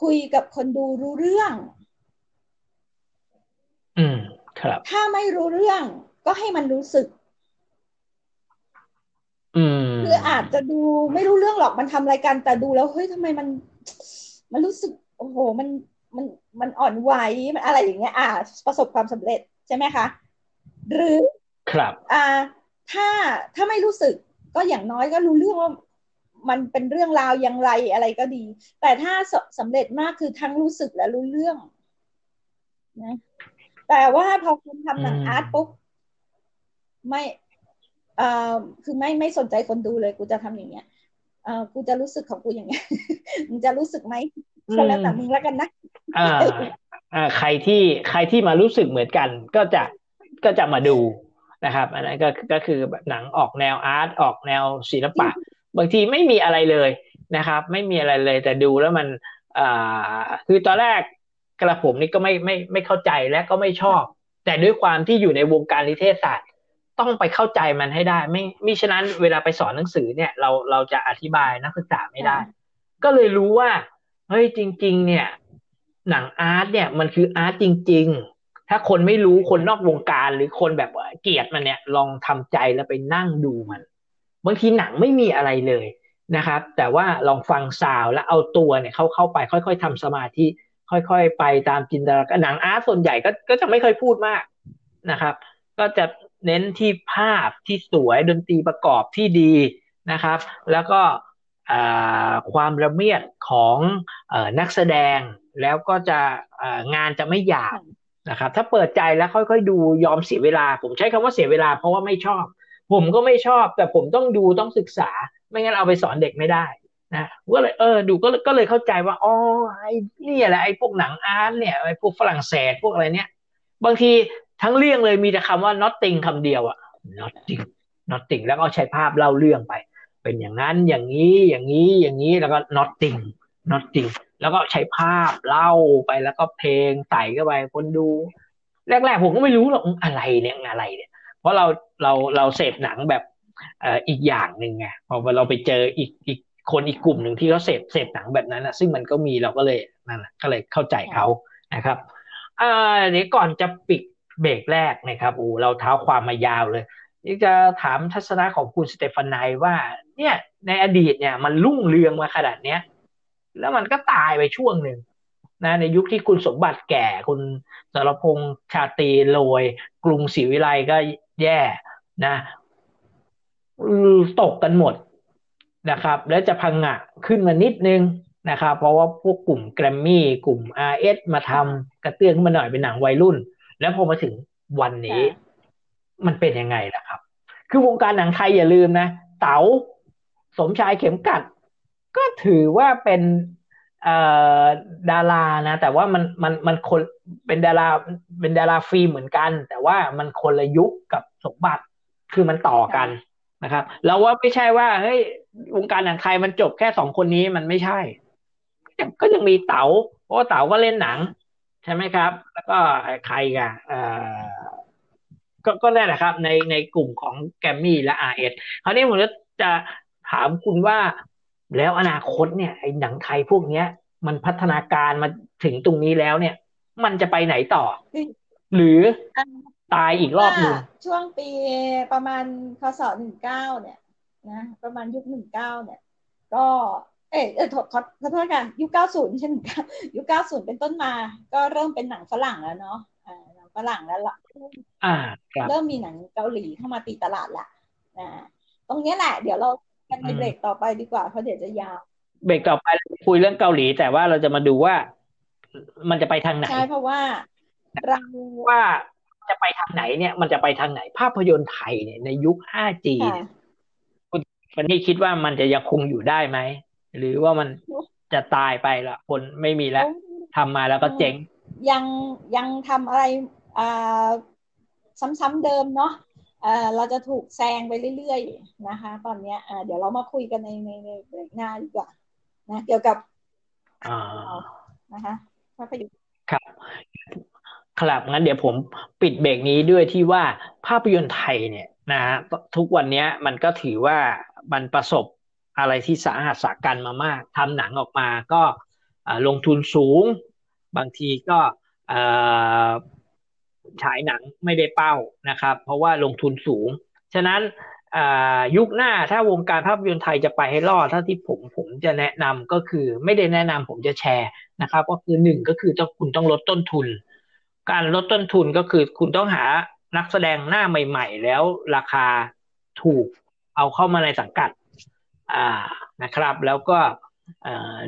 คุยกับคนดูรู้เรื่องครับถ้าไม่รู้เรื่องก็ให้มันรู้สึกคืออาจจะดูไม่รู้เรื่องหรอกมันทำรายการแต่ดูแล้วเฮ้ยทำไมมันรู้สึกโอ้โหมันอ่อนไหวมันอะไรอย่างเงี้ยประสบความสำเร็จใช่ไหมคะหรือครับถ้าไม่รู้สึกก็อย่างน้อยก็รู้เรื่องว่ามันเป็นเรื่องราวอย่างไรอะไรก็ดีแต่ถ้าสำเร็จมากคือทั้งรู้สึกและรู้เรื่องนะแต่ว่าพอคุณทำหนังอาร์ตปุ๊บไม่คือไม่สนใจคนดูเลยกูจะทำอย่างเงี้ยกูจะรู้สึกของกูอย่างเงี้ยมึงจะรู้สึกไหมก็แล้วแต่มึงแล้วกันนะใครที่มารู้สึกเหมือนกันก็จะมาดูนะครับอันนั้นก็คือแบบหนังออกแนวอาร์ตออกแนวศิลปะบางทีไม่มีอะไรเลยนะครับไม่มีอะไรเลยแต่ดูแล้วมันคือตอนแรกกระผมนี่ก็ไม่เข้าใจและก็ไม่ชอบแต่ด้วยความที่อยู่ในวงการนิเทศศาสตร์ต้องไปเข้าใจมันให้ได้ไม่ฉะนั้นเวลาไปสอนหนังสือเนี่ยเราจะอธิบายนักศึกษาไม่ได้ก็เลยรู้ว่าเฮ้ยจริงๆเนี่ยหนังอาร์ตเนี่ยมันคืออาร์ตจริงๆถ้าคนไม่รู้คนนอกวงการหรือคนแบบเกลียดมันเนี่ยลองทำใจแล้วไปนั่งดูมันบางทีหนังไม่มีอะไรเลย นะครับแต่ว่าลองฟังซาวแล้วเอาตัวเนี่ยเข้าไปค่อยๆทำสมาธิค่อยๆไปตามจินตนาการหนังอาร์ตส่วนใหญ่ก็จะไม่ค่อยพูดมากนะครับก็จะเน้นที่ภาพที่สวยดนตรีประกอบที่ดีนะครับแล้วก็ความละเมียดของนักแสดงแล้วก็จะงานจะไม่หยาบนะครับถ้าเปิดใจแล้วค่อยๆดูยอมเสียเวลาผมใช้คำว่าเสียเวลาเพราะว่าไม่ชอบผมก็ไม่ชอบแต่ผมต้องดูต้องศึกษาไม่งั้นเอาไปสอนเด็กไม่ได้นะก็เลยดูก็เลยเข้าใจว่าอ๋อไอ้นี่แหละไอ้พวกหนังอาร์ตเนี่ยไอ้พวกฝรั่งเศสพวกอะไรเนี่ยบางทีทั้งเรื่องเลยมีแต่คำว่า nothing คำเดียวอะ nothing nothing แล้วก็ใช้ภาพเล่าเรื่องไปเป็นอย่างนั้นอย่างนี้อย่างนี้อย่างนี้แล้วก็ nothing nothing แล้วก็ใช้ภาพเล่าไปแล้วก็เพลงใส่เข้าไปคนดูแรกๆผมก็ไม่รู้หรอกอะไรเนี่ยเพราะเราเสพหนังแบบอีกอย่างนึงไงพอเราไปเจออีกคนอีกกลุ่มนึงที่เขาเสพหนังแบบนั้นนะซึ่งมันก็มีเราก็เลยนั่นแหละก็เลยเข้าใจเขานะครับเดี๋ยวก่อนจะปิดเบรกแรกนะครับเราเท้าความมายาวเลยนี่จะถามทัศนะของคุณสเตฟานายว่าเนี่ยในอดีตเนี่ยมันรุ่งเรืองมาขนาดเนี้ยแล้วมันก็ตายไปช่วงหนึ่งนะในยุคที่คุณสมบัติแก่คุณสรพงษ์ชาตรีโรยกรุงศรีวิไลก็แย่นะตกกันหมดนะครับแล้วจะพังงะขึ้นมานิดนึงนะครับเพราะว่าพวกกลุ่มแกรมมี่กลุ่ม RS มาทำกระเตื้องขึ้นมาหน่อยเป็นหนังวัยรุ่นแล้วพอมาถึงวันนี้มันเป็นยังไงล่ะครับคือวงการหนังไทยอย่าลืมนะเต๋าสมชายเข็มกลัดก็ถือว่าเป็นดารานะแต่ว่ามันคนเป็นดาราฟิล์มเหมือนกันแต่ว่ามันคนละยุคกับสมบัติคือมันต่อกันนะครับแล้วว่าไม่ใช่ว่าเฮ้ยวงการหนังไทยมันจบแค่2คนนี้มันไม่ใช่ก็ยังมีเต๋าเพราะเต๋าก็เล่นหนังใช่ไหมครับแล้วก็ใครอ่ะก็ได้แหละครับในกลุ่มของแกรมมี่และ RS คราวนี้ผมจะถามคุณว่าแล้วอนาคตเนี่ยไอ้หนังไทยพวกเนี้ยมันพัฒนาการมาถึงตรงนี้แล้วเนี่ยมันจะไปไหนต่อหรือตายอีกรอบนึงช่วงปีประมาณคศ19เนี่ยนะประมาณยุค19เนี่ยก็ขอโทษค่ะยุค90ใช่มั้ยคะยุค90เป็นต้นมาก็เริ่มเป็นหนังฝรั่งแล้วเนาะหนังฝรั่งแล้วล่ะเริ่มมีหนังเกาหลีเข้ามาตีตลาดละนะตรงนี้แหละเดี๋ยวเรากันในเบรกต่อไปดีกว่าเพราะเดี๋ยวจะยาวเบรกต่อไปเราจะคุยเรื่องเกาหลีแต่ว่าเราจะมาดูว่ามันจะไปทางไหนใช่เพราะว่าเราว่าจะไปทางไหนเนี่ยมันจะไปทางไหนภาพยนตร์ไทยเนี่ยในยุค 5G เนี่ยคุณวันนี้คิดว่ามันจะยังคงอยู่ได้ไหมหรือว่ามันจะตายไปละคนไม่มีแล้วทำมาแล้วก็เจ๊งยังทำอะไรซ้ำๆเดิมเนาะเราจะถูกแซงไปเรื่อยๆนะคะตอนนี้เดี๋ยวเรามาคุยกันในเบรกหน้าดีกว่านะเกี่ยวกับนะคะภาพยนตร์ครับงั้นเดี๋ยวผมปิดเบรกนี้ด้วยที่ว่าภาพยนตร์ไทยเนี่ยนะฮะทุกวันนี้มันก็ถือว่ามันประสบอะไรที่สาหัสสากันมามากทำหนังออกมาก็ลงทุนสูงบางทีก็ฉายหนังไม่ได้เป้านะครับเพราะว่าลงทุนสูงฉะนั้นยุคหน้าถ้าวงการภาพยนตร์ไทยจะไปให้รอดถ้าที่ผมจะแนะนำก็คือไม่ได้แนะนำผมจะแชร์นะครับก็คือ1ก็คือคุณต้องลดต้นทุนการลดต้นทุนก็คือคุณต้องหานักแสดงหน้าใหม่ๆแล้วราคาถูกเอาเข้ามาในสังกัดนะครับแล้วก็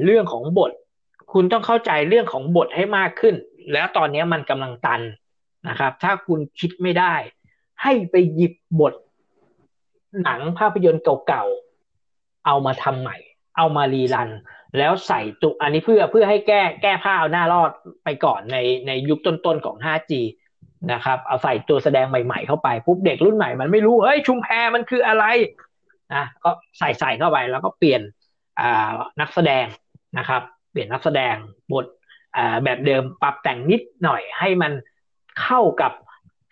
เรื่องของบทคุณต้องเข้าใจเรื่องของบทให้มากขึ้นแล้วตอนนี้มันกำลังตันนะครับถ้าคุณคิดไม่ได้ให้ไปหยิบบทหนังภาพยนตร์เก่าๆเอามาทำใหม่เอามารีรันแล้วใส่ตุอันนี้เพื่อให้แก้ผ้าเอาหน้ารอดไปก่อนในยุคต้นๆของ 5G นะครับเอาใส่ตัวแสดงใหม่ๆเข้าไปปุ๊บเด็กรุ่นใหม่มันไม่รู้เฮ้ยชุมแพมันคืออะไรนะก็ใส่เข้าไปแล้วก็เปลี่ยนนักแสดงนะครับเปลี่ยนนักแสดงบทแบบเดิมปรับแต่งนิดหน่อยให้มันเข้ากับ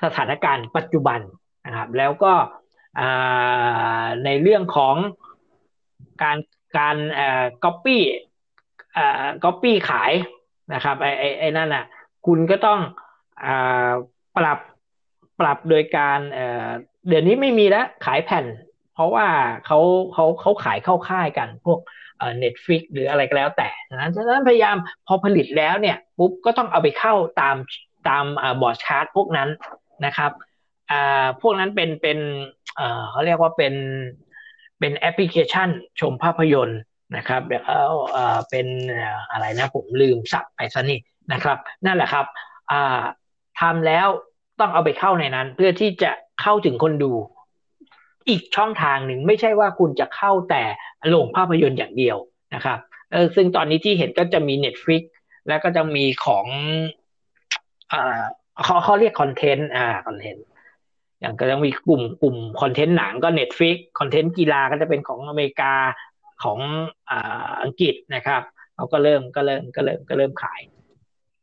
สถานการณ์ปัจจุบันนะครับแล้วก็ในเรื่องของการก๊อปปี้ขายนะครับไอ้นั่นน่ะคุณก็ต้องปรับโดยการเดี๋ยวนี้ไม่มีแล้วขายแผ่น เพราะว่าเขาขายเข้าค่ายกันพวกNetflix หรืออะไรก็แล้วแต่ฉะนั้นพยายามพอผลิตแล้วเนี่ยปุ๊บก็ต้องเอาไปเข้าตามบอร์ดชาร์ตพวกนั้นนะครับพวกนั้นเป็นเขาเรียกว่าเป็นแอปพลิเคชันชมภาพยนตร์นะครับเป็นอะไรนะผมลืมศัพท์ไปซะนี่นะครับนั่นแหละครับทำแล้วต้องเอาไปเข้าในนั้นเพื่อที่จะเข้าถึงคนดูอีกช่องทางหนึ่งไม่ใช่ว่าคุณจะเข้าแต่โรงภาพยนตร์อย่างเดียวนะครับซึ่งตอนนี้ที่เห็นก็จะมี Netflix แล้วก็จะมีของเขาเรียกคอนเทนต์คอนเทนต์อย่างก็จะมีกลุ่มคอนเทนต์หนังก็ Netflix คอนเทนต์กีฬาก็จะเป็นของอเมริกาของอังกฤษนะครับเขาก็เริ่มขาย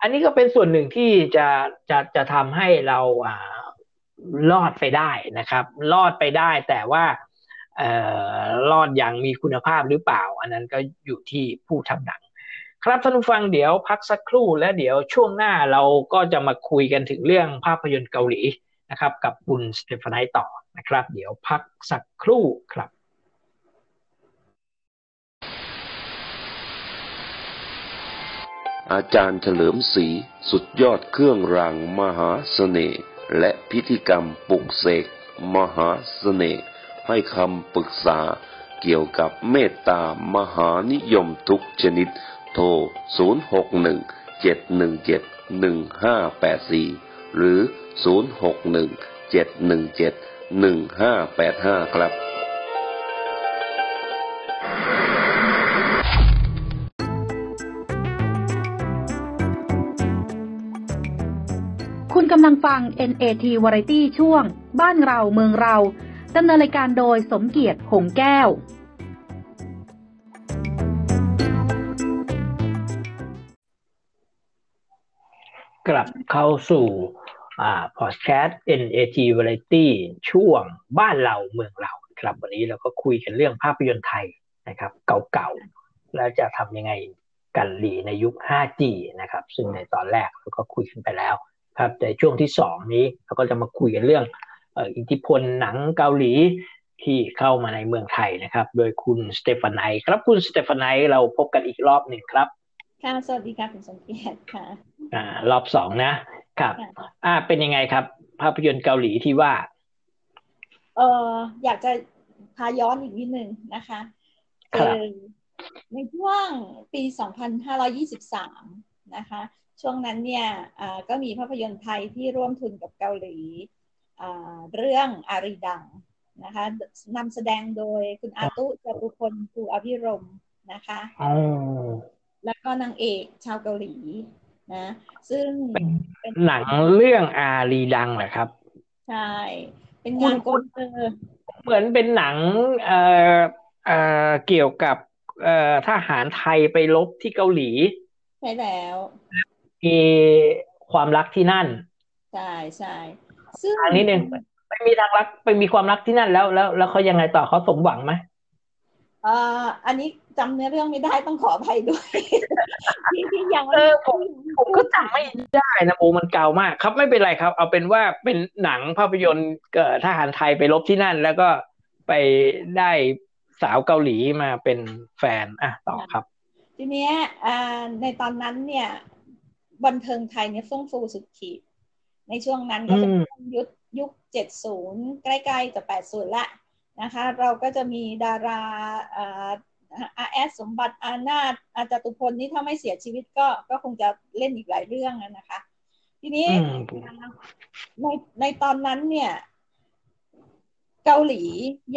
อันนี้ก็เป็นส่วนหนึ่งที่จะทำให้เรารอดไปได้นะครับรอดไปได้แต่ว่ารอดอย่างมีคุณภาพหรือเปล่าอันนั้นก็อยู่ที่ผู้ทำหนังครับท่านผู้ฟังเดี๋ยวพักสักครู่และเดี๋ยวช่วงหน้าเราก็จะมาคุยกันถึงเรื่องภาพยนตร์เกาหลีนะครับกับคุณสเตฟานายต่อนะครับเดี๋ยวพักสักครู่ครับอาจารย์เฉลิมศรีสุดยอดเครื่องรางมหาเสน่ห์และพิธีกรรมปลุกเสกมหาเสน่ห์ให้คำปรึกษาเกี่ยวกับเมตตามหานิยมทุกชนิดโทร0617171584หรือ0617171585ครับกำลังฟัง NAT Variety ช่วงบ้านเราเมืองเราดำเนินรายการโดยสมเกียรติหงแก้วกลับเข้าสู่พอดแคสต์ NAT Variety ช่วงบ้านเราเมืองเราครับวันนี้เราก็คุยกันเรื่องภาพยนตร์ไทยนะครับเก่าๆแล้วจะทำยังไงกันดีในยุค 5G นะครับซึ่งในตอนแรกเราก็คุยกันไปแล้วครับแต่ช่วงที่2นี้เราก็จะมาคุยกันเรื่องอิทธิพลหนังเกาหลีที่เข้ามาในเมืองไทยนะครับโดยคุณสเตฟานายครับคุณสเตฟานายเราพบกันอีกรอบหนึ่งครับค่ะสวัสดีค่ะคุณสมเกียรติค่ะรอบ2นะครับเป็นยังไงครับภาพยนตร์เกาหลีที่ว่าอยากจะพาย้อนอีกนิดนึงนะคะในช่วงปี2523นะคะช่วงนั้นเนี่ยก็มีภาพยนตร์ไทยที่ร่วมทุนกับเกาหลีเรื่องอารีดังนะคะนำแสดงโดยคุณอาตุจตุพลภูอภิรมย์นะคะแล้วก็นางเอกชาวเกาหลีนะซึ่งเป็นหนังเรื่องอารีดังแหละครับใช่เป็นงานเหมือนเป็นหนังเกี่ยวกับทหารไทยไปรบที่เกาหลีใช่แล้วมีความรักที่นั่นใช่ใช่ซึ่งอันนี้หนึ่งไปมีทางรักไปมีความรักที่นั่นแล้วเขายังไงต่อเขาสมหวังไหมอันนี้จำเนื้อเรื่องไม่ได้ต้องขออภัยด้วยที่ยังผมก็จำไม่ได้นะโอ้มันเก่ามากครับไม่เป็นไรครับเอาเป็นว่าเป็นหนังภาพยนตร์เกิดทหารไทยไปรบที่นั่นแล้วก็ไปได้สาวเกาหลีมาเป็นแฟนต่อครับทีนี้ในตอนนั้นเนี่ยบันเทิงไทยเนี่ยเฟื่องฟูสุดขีดในช่วงนั้นก็เป็นยุค70ใกล้ๆจะ80ละนะคะเราก็จะมีดาราอาแอดสมบัติอานาถอาจตุพลนี่ถ้าไม่เสียชีวิตก็คงจะเล่นอีกหลายเรื่องนะคะทีนี้ในตอนนั้นเนี่ยเกาหลี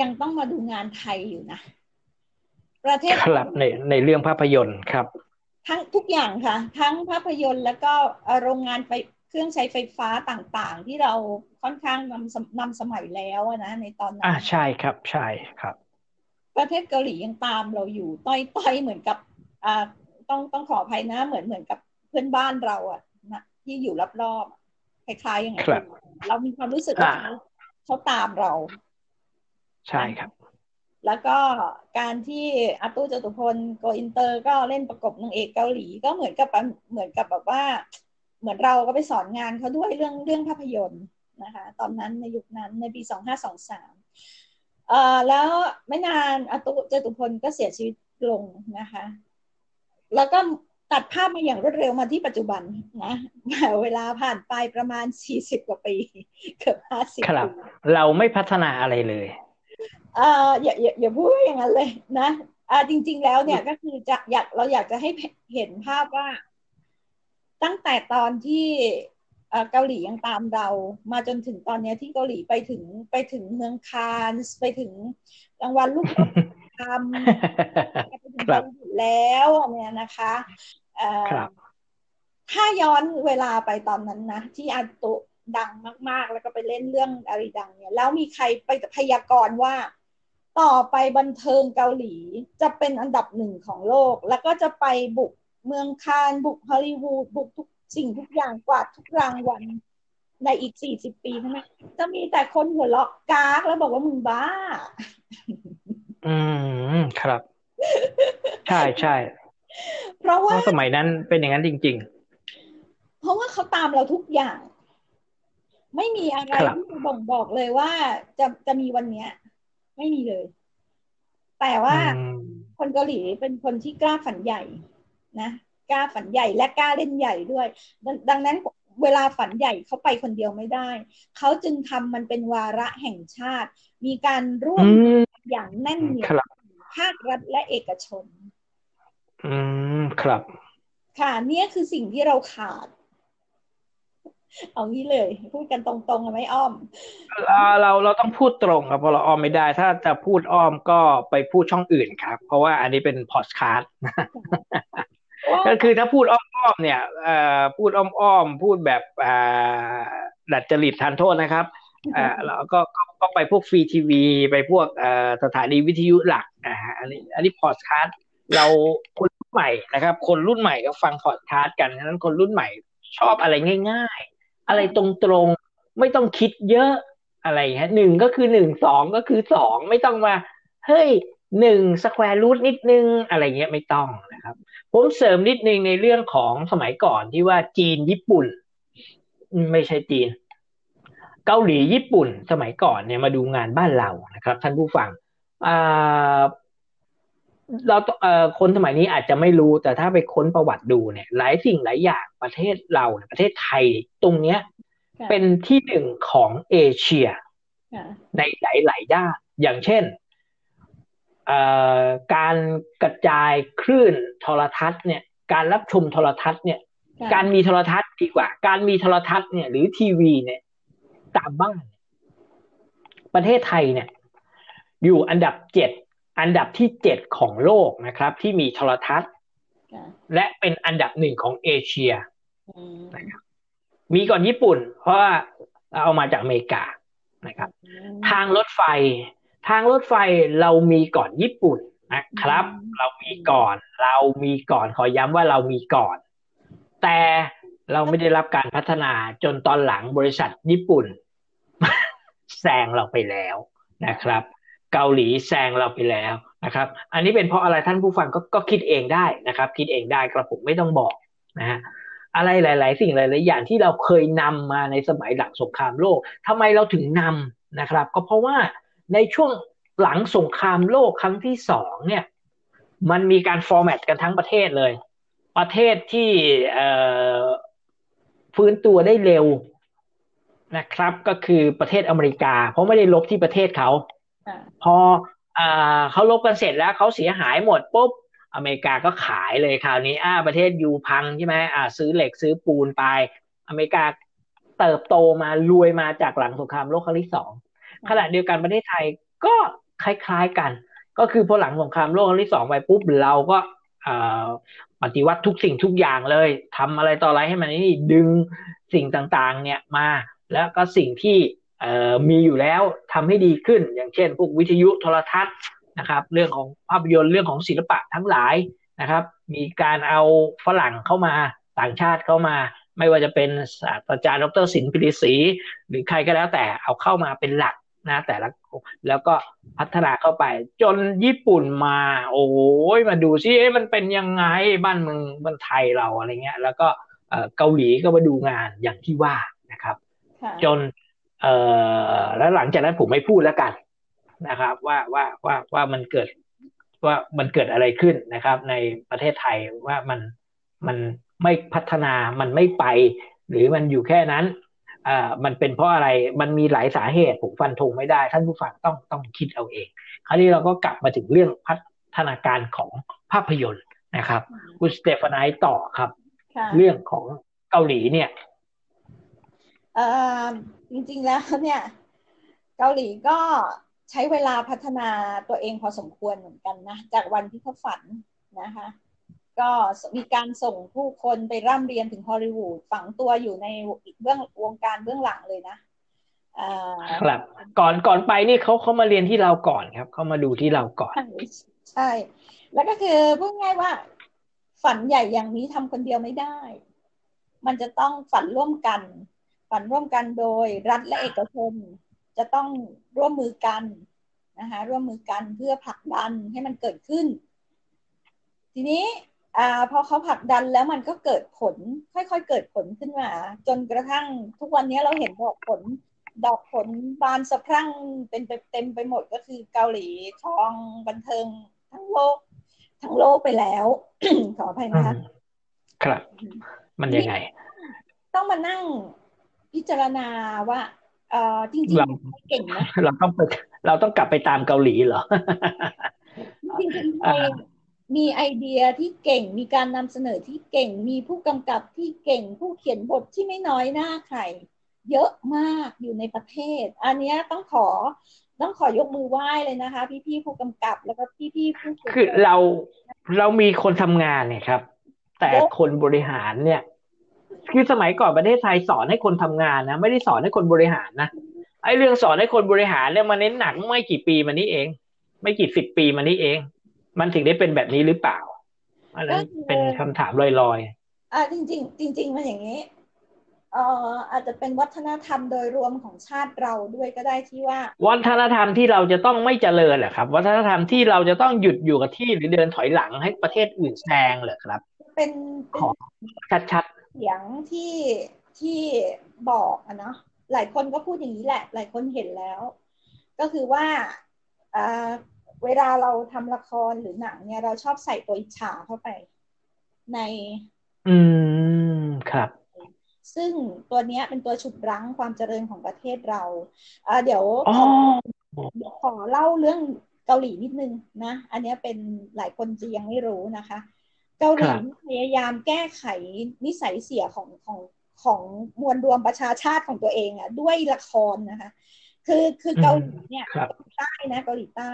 ยังต้องมาดูงานไทยอยู่นะประเทศครับในเรื่องภาพยนตร์ครับทั้งทุกอย่างค่ะทั้งภาพยนตร์แล้วก็โรงงานไปเครื่องใช้ไฟฟ้าต่างๆที่เราค่อนข้างนำสมัยแล้วนะในตอนนั้นใช่ครับใช่ครับประเทศเกาหลียังตามเราอยู่ต้อยๆเหมือนกับต้องขออภัยนะเหมือนกับเพื่อนบ้านเราอ่ะนะที่อยู่รอบๆคล้ายๆอย่างนั้นเรามีความรู้สึกว่าเขาตามเราใช่ครับแล้วก็การที่อาตู้จตุพลโกอินเตอร์ก็เล่นประกบนางเอกเกาหลีก็เหมือนกับแบบว่าเหมือนเราก็ไปสอนงานเขาด้วยเรื่องภาพยนตร์นะคะตอนนั้นในยุคนั้นในปี2523 แล้วไม่นานอาตุเจตุพลก็เสียชีวิตลงนะคะแล้วก็ตัดภาพมาอย่างรวดเร็วมาที่ปัจจุบันนะเวลาผ่านไปประมาณ40กว่าปีเกือบ50ครับเราไม่พัฒนาอะไรเลยอย่าพูดอย่างนั้นเลยนะจริงๆแล้วเนี่ยก็คือจะอยากจะให้เห็นภาพว่าตั้งแต่ตอนที่เกาหลียังตามเรามาจนถึงตอนนี้ที่เกาหลีไปถึงเมืองคานส์ไปถึงรางวัลลูกทำไปถึงการอยู่แล้วเนี่ยนะคะถ้าย้อนเวลาไปตอนนั้นนะที่อาตุดังมากๆแล้วก็ไปเล่นเรื่องอาริดังเนี่ยแล้วมีใครไปพยากรณ์ว่าต่อไปบันเทิงเกาหลีจะเป็นอันดับ1ของโลกแล้วก็จะไปบุกเมืองคานบุกฮอลลีวูดบุกทุกสิ่งทุกอย่างกว่าทุกรางวัลในอีก40ปีข้างหน้าจะมีแต่คนหัวเราะกากแล้วบอกว่ามึงบ้าครับใช่ใช่เพราะว่าสมัยนั้นเป็นอย่างนั้นจริงๆเพราะว่าเขาตามเราทุกอย่างไม่มีอะไรที่จะบ่งบอกเลยว่าจะมีวันนี้ไม่มีเลยแต่ว่าคนเกาหลีเป็นคนที่กล้าฝันใหญ่นะกล้าฝันใหญ่และกล้าเล่นใหญ่ด้วยดังนั้นเวลาฝันใหญ่เขาไปคนเดียวไม่ได้เขาจึงทำมันเป็นวาระแห่งชาติมีการร่วมอย่างแน่นเหนียวภาครัฐและเอกชนครับค่ะเนี่ยคือสิ่งที่เราขาดเอางี้เลยพูดกันตรงๆไม่อ้อมเราต้องพูดตรงครับเพราะเราอ้อมไม่ได้ถ้าจะพูดอ้อมก็ไปพูดช่องอื่นครับเพราะว่าอันนี้เป็นพอดคาสต์ก็คือถ้าพูดอ้อมๆเนี่ยพูดอ้อมๆพูดแบบดัดจริตทานโทษนะครับแล้วก็ไปพวกฟรีทีวีไปพวกสถานีวิทยุหลักอันนี้พอดคาสต์เราคนรุ่นใหม่นะครับคนรุ่นใหม่ก็ฟังพอดคาสต์กันฉะนั้นคนรุ่นใหม่ชอบอะไรง่ายๆอะไรตรงๆไม่ต้องคิดเยอะอะไรฮะ1ก็คือ1 2ก็คือ2ไม่ต้องมาเฮ้ย1 square root นิดนึงอะไรเงี้ยไม่ต้องนะครับผมเสริมนิดนึงในเรื่องของสมัยก่อนที่ว่าจีนญี่ปุ่นไม่ใช่จีนเกาหลีญี่ปุ่นสมัยก่อนเนี่ยมาดูงานบ้านเรานะครับท่านผู้ฟังเราคนสมัยนี้อาจจะไม่รู้แต่ถ้าไปค้นประวัติดูเนี่ยหลายสิ่งหลายอย่างประเทศเราประเทศไทยตรงเนี้ย okay. เป็นที่หนึ่งของเอเชีย okay. ในหลายๆด้านอย่างเช่นการกระจายคลื่นโทรทัศน์เนี่ยการรับชมโทรทัศน์เนี่ย okay. การมีโทรทัศน์ดีกว่าการมีโทรทัศน์เนี่ยหรือทีวีเนี่ยตามบ้านประเทศไทยเนี่ยอยู่อันดับ7อันดับที่7ของโลกนะครับที่มีโทรทัศน์ okay. และเป็นอันดับ1ของเอเชียนะครับมีก่อนญี่ปุ่นเพราะว่าเอามาจากอเมริกานะครับ okay. ทางรถไฟเรามีก่อนญี่ปุ่นนะครับ okay. เรามีก่อนขอย้ำว่าเรามีก่อนแต่เราไม่ได้รับการพัฒนาจนตอนหลังบริษัทญี่ปุ่น แซงเราไปแล้วนะครับเกาหลีแซงเราไปแล้วนะครับอันนี้เป็นเพราะอะไรท่านผู้ฟังก็คิดเองได้นะครับคิดเองได้กระผมไม่ต้องบอกนะฮะอะไรหลายๆสิ่งหลายๆอย่างที่เราเคยนำมาในสมัยหลังสงครามโลกทำไมเราถึงนำนะครับก็เพราะว่าในช่วงหลังสงครามโลกครั้งที่2เนี่ยมันมีการฟอร์แมตกันทั้งประเทศเลยประเทศที่ฟื้นตัวได้เร็วนะครับก็คือประเทศอเมริกาเพราะไม่ได้ลบที่ประเทศเขาพอเขาลบกันเสร็จแล้วเขาเสียหายหมดปุ๊บอเมริกาก็ขายเลยคราวนี้ประเทศยูพังใช่ไหมซื้อเหล็กซื้อปูนไปอเมริกาเติบโตมารวยมาจากหลังสงครามโลกครั้งที่2ขณะเดียวกันประเทศไทยก็คล้ายๆกันก็คือพอหลังสงครามโลกครั้งที่2ไปปุ๊บเราก็ปฏิวัติทุกสิ่งทุกอย่างเลยทำอะไรต่ออะไรให้มันนี่ดึงสิ่งต่างๆเนี่ยมาแล้วก็สิ่งที่มีอยู่แล้วทำให้ดีขึ้นอย่างเช่นพวกวิทยุโทรทัศน์นะครับเรื่องของภาพยนตร์เรื่องของศิลปะทั้งหลายนะครับมีการเอาฝรั่งเข้ามาต่างชาติเข้ามาไม่ว่าจะเป็นศาสตราจารย์ดร.สินปิติศรีหรือใครก็แล้วแต่เอาเข้ามาเป็นหลักนะแต่ละแล้วก็พัฒนาเข้าไปจนญี่ปุ่นมาโอ้ยมาดูซิมันเป็นยังไงบ้านเมืองบ้านไทยเราอะไรเงี้ยแล้วก็เกาหลีก็มาดูงานอย่างที่ว่านะครับจนแล้วหลังจากนั้นผมไม่พูดแล้วกัน นะครับว่ามันเกิดอะไรขึ้นนะครับในประเทศไทยว่ามันไม่พัฒนามันไม่ไปหรือมันอยู่แค่นั้นมันเป็นเพราะอะไรมันมีหลายสาเหตุผมฟันธงไม่ได้ท่านผู้ฟังต้องคิดเอาเองคราวนี้เราก็กลับมาถึงเรื่องพัฒนาการของภาพยนตร์นะครับคุณสเตฟานายต่อครับเรื่องของเกาหลีเนี่ยจริงๆแล้วเนี่ยเกาหลีก็ใช้เวลาพัฒนาตัวเองพอสมควรเหมือนกันนะจากวันที่เขาฝันนะคะก็มีการส่งผู้คนไปร่ำเรียนถึงฮอลลีวูดฝังตัวอยู่ในเบื้องวงการเบื้องหลังเลยนะครับก่อนไปนี่เขามาเรียนที่เราก่อนครับเขามาดูที่เราก่อนใช่แล้วก็คือพูดง่ายว่าฝันใหญ่อย่างนี้ทำคนเดียวไม่ได้มันจะต้องฝันร่วมกันโดยรัฐและเอกชนจะต้องร่วมมือกันนะคะร่วมมือกันเพื่อผลักดันให้มันเกิดขึ้นทีนี้พอเขาผลักดันแล้วมันก็เกิดผลค่อยๆเกิดผลขึ้นมาจนกระทั่งทุกวันนี้เราเห็นดอกผลบานสะพรั่งเป็นเต็มไปหมดก็คือเกาหลีครองบันเทิงทั้งโลกไปแล้ว ขออภัยนะคะครับมันยังไงต้องมานั่งพิจารณาว่าจริงๆเราเก่งนะเราต้องกลับไปตามเกาหลีเหรอจริงๆมีไอเดียที่เก่งมีการนำเสนอที่เก่งมีผู้กำกับที่เก่งผู้เขียนบทที่ไม่น้อยหน้าใครเยอะมากอยู่ในประเทศอันนี้ต้องขอยกมือไหว้เลยนะคะพี่ๆผู้กำกับแล้วก็พี่ๆผู้คือเรามีคนทำงานเนี่ยครับแต่คนบริหารเนี่ยคือสมัยก่อนประเทศไทยสอนให้คนทำงานนะไม่ได้สอนให้คนบริหารนะไอ้เรื่องสอนให้คนบริหารเนี่ยมันเน้นหนักไม่กี่ปีมานี้เองไม่กี่สิบปีมานี้เองมันถึงได้เป็นแบบนี้หรือเปล่าอันนั้นเป็นคำถามลอยๆจริงๆจริงๆมันอย่างนี้อาจจะเป็นวัฒนธรรมโดยรวมของชาติเราด้วยก็ได้ที่ว่าวัฒนธรรมที่เราจะต้องไม่เจริญเหรอครับวัฒนธรรมที่เราจะต้องหยุดอยู่กับที่หรือเดินถอยหลังให้ประเทศอื่นแซงเหรอครับเป็นขอชัดๆเสียงที่บอกอ่ะเนาะหลายคนก็พูดอย่างนี้แหละหลายคนเห็นแล้วก็คือว่าเวลาเราทำละครหรือหนังเนี่ยเราชอบใส่ตัวอิจฉาเข้าไปในครับซึ่งตัวนี้เป็นตัวฉุดรั้งความเจริญของประเทศเราเดี๋ยวขอเล่าเรื่องเกาหลีนิดนึงนะอันนี้เป็นหลายคนจะยังไม่รู้นะคะเกาหลีพยายามแก้ไขนิสัยเสียของมวลรวมประชาชาติของตัวเองอ่ะด้วยละครนะคะคือเกาหลีเนี่ยเกาหลีใต้นะเกาหลีใต้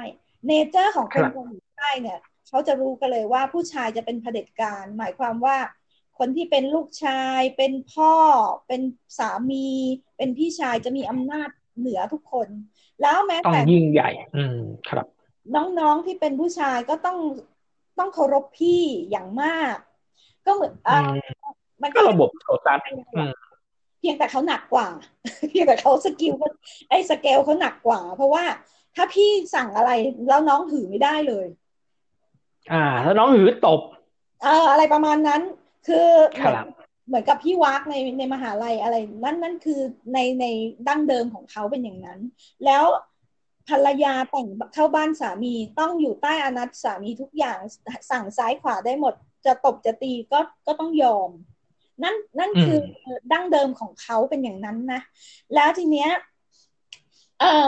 เนเจอร์ของคนเกาหลีใต้เนี่ยเขาจะรู้กันเลยว่าผู้ชายจะเป็นเผด็จการหมายความว่าคนที่เป็นลูกชายเป็นพ่อเป็นสามีเป็นพี่ชายจะมีอำนาจเหนือทุกคนแล้วแม้แต่ต้องยิ่งใหญ่ครับน้องๆที่เป็นผู้ชายก็ต้องเคารพพี่อย่างมากก็เหมือนมันก็ระบบโซตัสเพียงแต่เขาหนักกว่าเพียงแต่เขาสกิลไอ้สเกลเขาหนักกว่าเพราะว่าถ้าพี่สั่งอะไรแล้วน้องหือไม่ได้เลยถ้าน้องหือตบอะไรประมาณนั้นคือเหมือนกับพี่วักในมหาลัยอะไรนั่นคือในดั้งเดิมของเขาเป็นอย่างนั้นแล้วภรรยาแต่งเข้าบ้านสามีต้องอยู่ใต้อานัตสามีทุกอย่างสั่งซ้ายขวาได้หมดจะตบจะตีก็ต้องยอมนั่นคือดั้งเดิมของเขาเป็นอย่างนั้นนะแล้วทีเนี้ย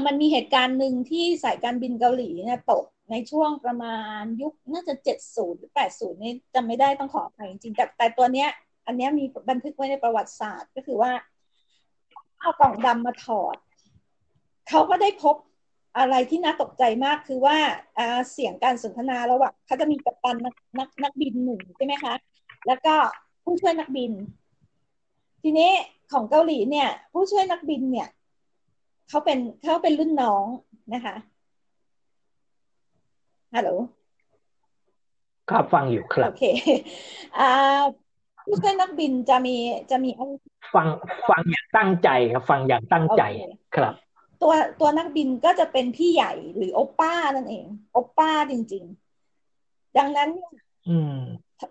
มันมีเหตุการณ์หนึ่งที่สายการบินเกาหลีเนี่ยตกในช่วงประมาณยุคน่าจะ70หรือ80นี่จำไม่ได้ต้องขออภัยจริงๆแต่ตัวเนี้ยอันเนี้ยมีบันทึกไว้ในประวัติศาสตร์ก็คือว่าเอากล่องดำมาถอดเขาก็ได้พบอะไรที่น่าตกใจมากคือว่าเสียงการสนทนาระหว่างเขาจะมีกัปตันนักบินหนึ่งใช่ไหมคะแล้วก็ผู้ช่วยนักบินทีนี้ของเกาหลีเนี่ยผู้ช่วยนักบินเนี่ยเขาเป็นรุ่นน้องนะคะฮัลโหลครับฟังอยู่ครับโอเคผู้ช่วยนักบินจะมีฟังอย่างตั้งใจครับฟังอย่างตั้งใจครับตัวนักบินก็จะเป็นพี่ใหญ่หรือโอป้านั่นเองโอป้าจริงๆดังนั้น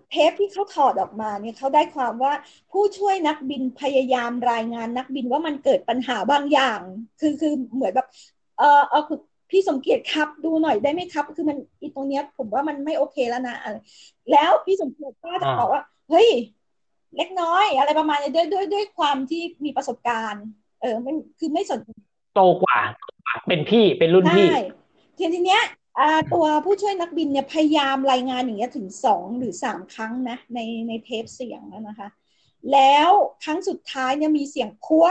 เทปที่เขาถอดออกมาเนี่ยเขาได้ความว่าผู้ช่วยนักบินพยายามรายงานนักบินว่ามันเกิดปัญหาบางอย่างคือเหมือนแบบ พี่สมเกียรติครับดูหน่อยได้ไหมครับคือมันอีตรงเนี้ยผมว่ามันไม่โอเคแล้วนะแล้วพี่สมเกียรติก็จะบอกว่าเฮ้ยเล็กน้อยอะไรประมาณนี้ด้วยความที่มีประสบการณ์มันคือไม่สนโตกว่าเป็นพี่เป็นรุ่นพี่ทีเนี้ยตัวผู้ช่วยนักบินเนี่ยพยายามรายงานอย่างเงี้ยถึง2 หรือ 3ครั้งนะในเทปเสียงแล้วนะคะแล้วครั้งสุดท้ายเนี่ยมีเสียงพัว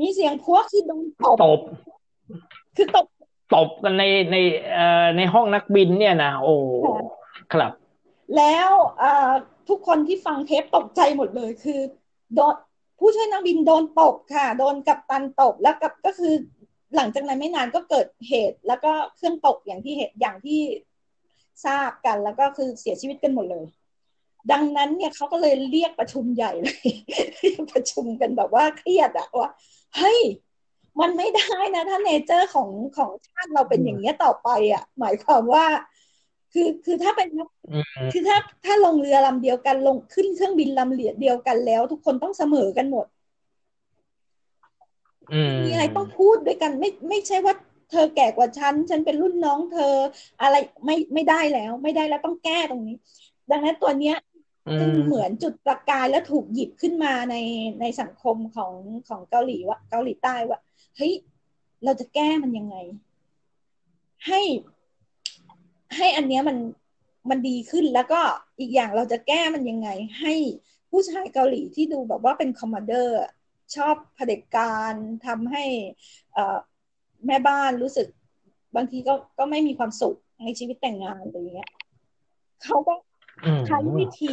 คือโดนตบคือตบกันในห้องนักบินเนี่ยนะโอ้ครับแล้วทุกคนที่ฟังเทปตกใจหมดเลยคือโดนผู้ช่วยนักบินโดนตบค่ะโดนกัปตันตบแล้วก็คือหลังจากนั้นไม่นานก็เกิดเหตุแล้วก็เครื่องตกอย่างที่ทราบกันแล้วก็คือเสียชีวิตกันหมดเลยดังนั้นเนี่ยเขาก็เลยเรียกประชุมใหญ่เลยประชุมกันแบบว่าเครียดอะว่าเฮ้ยมันไม่ได้นะถ้าเนเจอร์ของชาติเราเป็นอย่างเงี้ยต่อไปอะหมายความว่าคือถ้าเป็นคือถ้าลงเรือลำเดียวกันลงขึ้นเครื่องบินลำเดียวกันแล้วทุกคนต้องเสมอกันหมดมีอะไรต้องพูดด้วยกันไม่ใช่ว่าเธอแก่กว่าฉันเป็นรุ่นน้องเธออะไรไม่ได้แล้วต้องแก้ตรงนี้ดังนั้นตัวเนี้ยจึงเหมือนจุดประกายและถูกหยิบขึ้นมาในสังคมของเกาหลีใต้ว่าเฮ้ยเราจะแก้มันยังไงให้อันเนี้ยมันดีขึ้นแล้วก็อีกอย่างเราจะแก้มันยังไงให้ผู้ชายเกาหลีที่ดูแบบว่าเป็นคอมมานเดอร์ชอบเผด็จการทำให้แม่บ้านรู้สึกบางทีก็ไม่มีความสุขในชีวิตแต่งงานอะไรอย่างเงี้ยเขาก็ใช้วิธี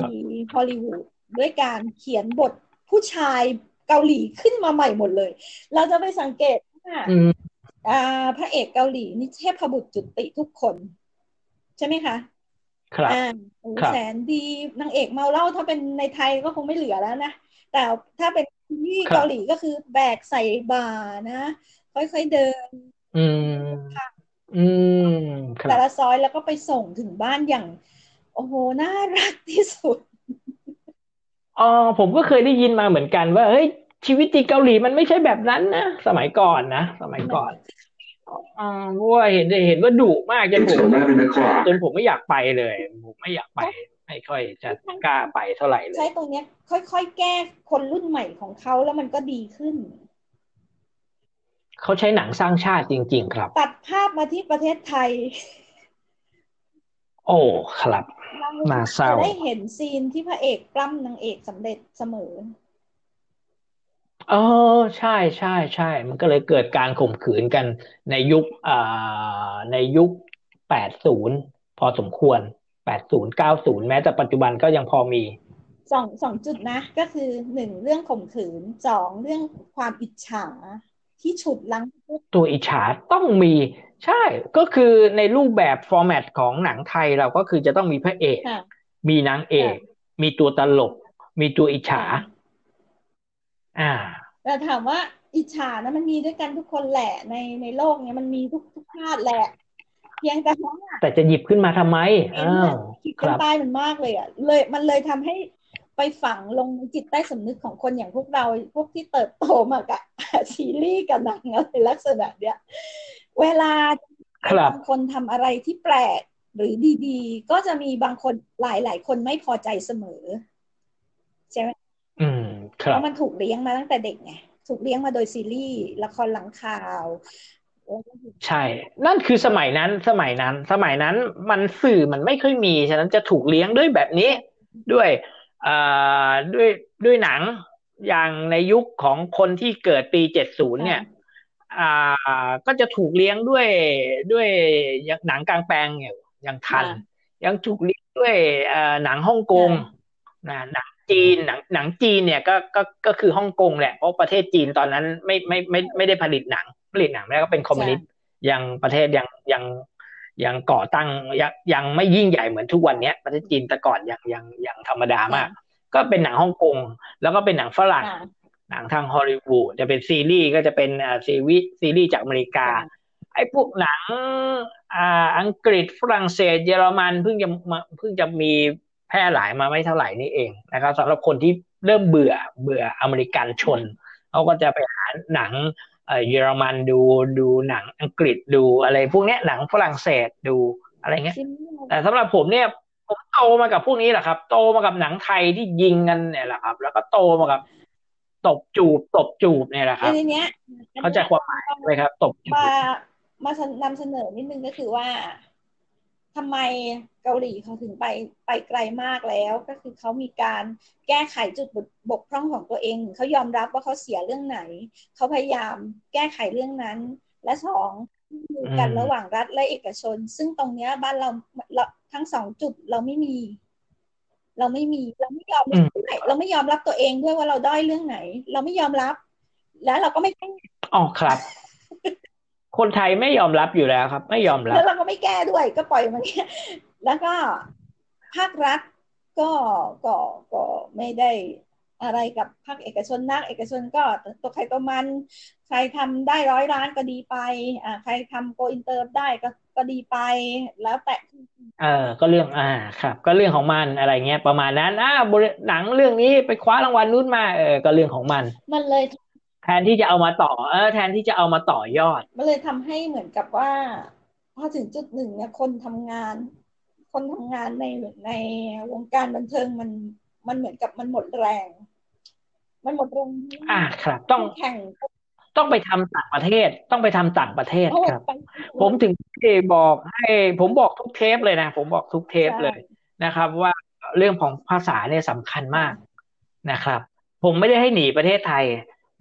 ฮอลลีวูดด้วยการเขียนบทผู้ชายเกาหลีขึ้นมาใหม่หมดเลยเราจะไปสังเกตว่าพระเอกเกาหลีนี่เทพบุตรจุติทุกคนใช่ไหมคะครับแสนดีนางเอกเมาเหล้าถ้าเป็นในไทยก็คงไม่เหลือแล้วนะแต่ถ้าเป็นที่เกาหลีก็คือแบกใส่บ่านะค่อยๆเดินแต่ละซอยแล้วก็ไปส่งถึงบ้านอย่างโอ้โหน่ารักที่สุดผมก็เคยได้ยินมาเหมือนกันว่าเฮ้ยชีวิตที่เกาหลีมันไม่ใช่แบบนั้นนะสมัยก่อนว่าเห็นว่าดุมากจนผมไม่อยากไปเลยผมไม่อยากไปไม่ค่อยจะกล้าไปเท่าไหร่เลยใช่ตรงเนี้ยค่อยๆแก้คนรุ่นใหม่ของเขาแล้วมันก็ดีขึ้นเขาใช้หนังสร้างชาติจริงๆครับตัดภาพมาที่ประเทศไทยโอ้ครับน่าเศร้าได้เห็นซีนที่พระเอกปล้ำนางเอกสำเร็จเสมอใช่ใช่ใช่มันก็เลยเกิดการข่มขืนกันในยุค80พอสมควร80 90แม้แต่ปัจจุบันก็ยังพอมี2จุดนะก็คือ1เรื่องข่มขืน2เรื่องความอิจฉาที่ฉุดรั้งตัวอิจฉาต้องมีใช่ก็คือในรูปแบบฟอร์แมตของหนังไทยเราก็คือจะต้องมีพระเอกมีนางเอกมีตัวตลกมีตัวอิจฉาแต่ถามว่าอิจฉานะมันมีด้วยกันทุกคนแหละในโลกเนี้ยมันมีทุกชาติแหละเพียงแต่ว่าแต่จะหยิบขึ้นมาทำไมขีดเส้นใต้มันมากเลยอ่ะเลยมันเลยทำให้ไปฝังลงจิตใต้สำนึกของคนอย่างพวกเราพวกที่เติบโตมากับซีรีส์กับหนังอะไรลักษณะเนี้ยเวลาบางคนทำอะไรที่แปลกหรือดีๆก็จะมีบางคนหลายๆคนไม่พอใจเสมอใช่ไหมเพราะมันถูกเลี้ยงมาตั้งแต่เด็กไงถูกเลี้ยงมาโดยซีรีส์ละครหลังข่าวใช่นั่นคือสมัยนั้นมันสื่อมันไม่ค่อยมีฉะนั้นจะถูกเลี้ยงด้วยแบบนี้ด้วยหนังอย่างในยุคของคนที่เกิดปี70เนี่ยก็จะถูกเลี้ยงด้วยหนังกลางแปลงอย่างทันยังถูกเลี้ยงด้วยหนังฮ่องกงนะหนังจีนเนี่ยก็คือฮ่องกงแหละเพราะประเทศจีนตอนนั้นไม่ได้ผลิตหนังแล้วก็เป็นคอมมิวนิสต์ยังประเทศยังก่อตั้งยังไม่ยิ่งใหญ่เหมือนทุกวันนี้ประเทศจีนแต่ก่อนยังธรรมดามากก็เป็นหนังฮ่องกงแล้วก็เป็นหนังฝรั่งหนังทางฮอลลีวูดจะเป็นซีรีส์ก็จะเป็นซีรีส์จากอเมริกาไอ้พวกหนังอังกฤษฝรั่งเศสเยอรมันเพิ่งจะมีแพร่หลายมาไม่เท่าไหร่นี่เองนะครับสำหรับคนที่เริ่มเบื่ออเมริกันชนเขาก็จะไปหาหนัง เยอรมันดูหนังอังกฤษดูอะไรพวกเนี้ยหนังฝรั่งเศสดูอะไรเงี้ยแต่สำหรับผมเนี่ยผมโตมากับพวกนี้แหละครับโตมากับหนังไทยที่ยิงกันเนี่ยแหละครับแล้วก็โตมากับตบจูบเนี่ยแหละครับทีเนี้ยเข้าใจความหมายไหมครับตบจูบมานำเสนอนิดนึงก็คือว่าทำไมเกาหลีเขาถึงไปไกลมากแล้วก็คือเขามีการแก้ไขจุดบกพร่องของตัวเองเขายอมรับว่าเขาเสียเรื่องไหนเขาพยายามแก้ไขเรื่องนั้นและสองอยู่กันระหว่างรัฐและเอกชนซึ่งตรงเนี้ยบ้านเราทั้งสองจุดเราไม่มีเราไม่ยอมรับเราไม่ยอมรับตัวเองด้วยว่าเราด้อยเรื่องไหนเราไม่ยอมรับแล้วเราก็ไม่แก้อ๋อครับคนไทยไม่ยอมรับอยู่แล้วครับไม่ยอมรับแล้วเราก็ไม่แก้ด้วยก็ปล่อยมันแล้วก็ภาครัฐก็ไม่ได้อะไรกับภาคเอกชนนักเอกชนก็ตัวใครตัวมันใครทำได้100ล้านก็ดีไปใครทำโกอินเตอร์ได้ก็ดีไปแล้วแต่ก็เรื่องครับก็เรื่องของมันอะไรเงี้ยประมาณนั้นหนังเรื่องนี้ไปคว้ารางวัลนู้นมาก็เรื่องของมันเลยแทนที่จะเอามาต่อแทนที่จะเอามาต่อยอดมันเลยทำให้เหมือนกับว่าพอถึงจุดหนึ่งเนี่ยคนทำงานในวงการบันเทิงมันเหมือนกับมันหมดแรงครับต้องแข่งต้องไปทำต่างประเทศครับผมถึงบอกให้ผมบอกทุกเทปเลยนะผมบอกทุกเทปเลยนะครับว่าเรื่องของภาษาเนี่ยสำคัญมากนะครับผมไม่ได้ให้หนีประเทศไทย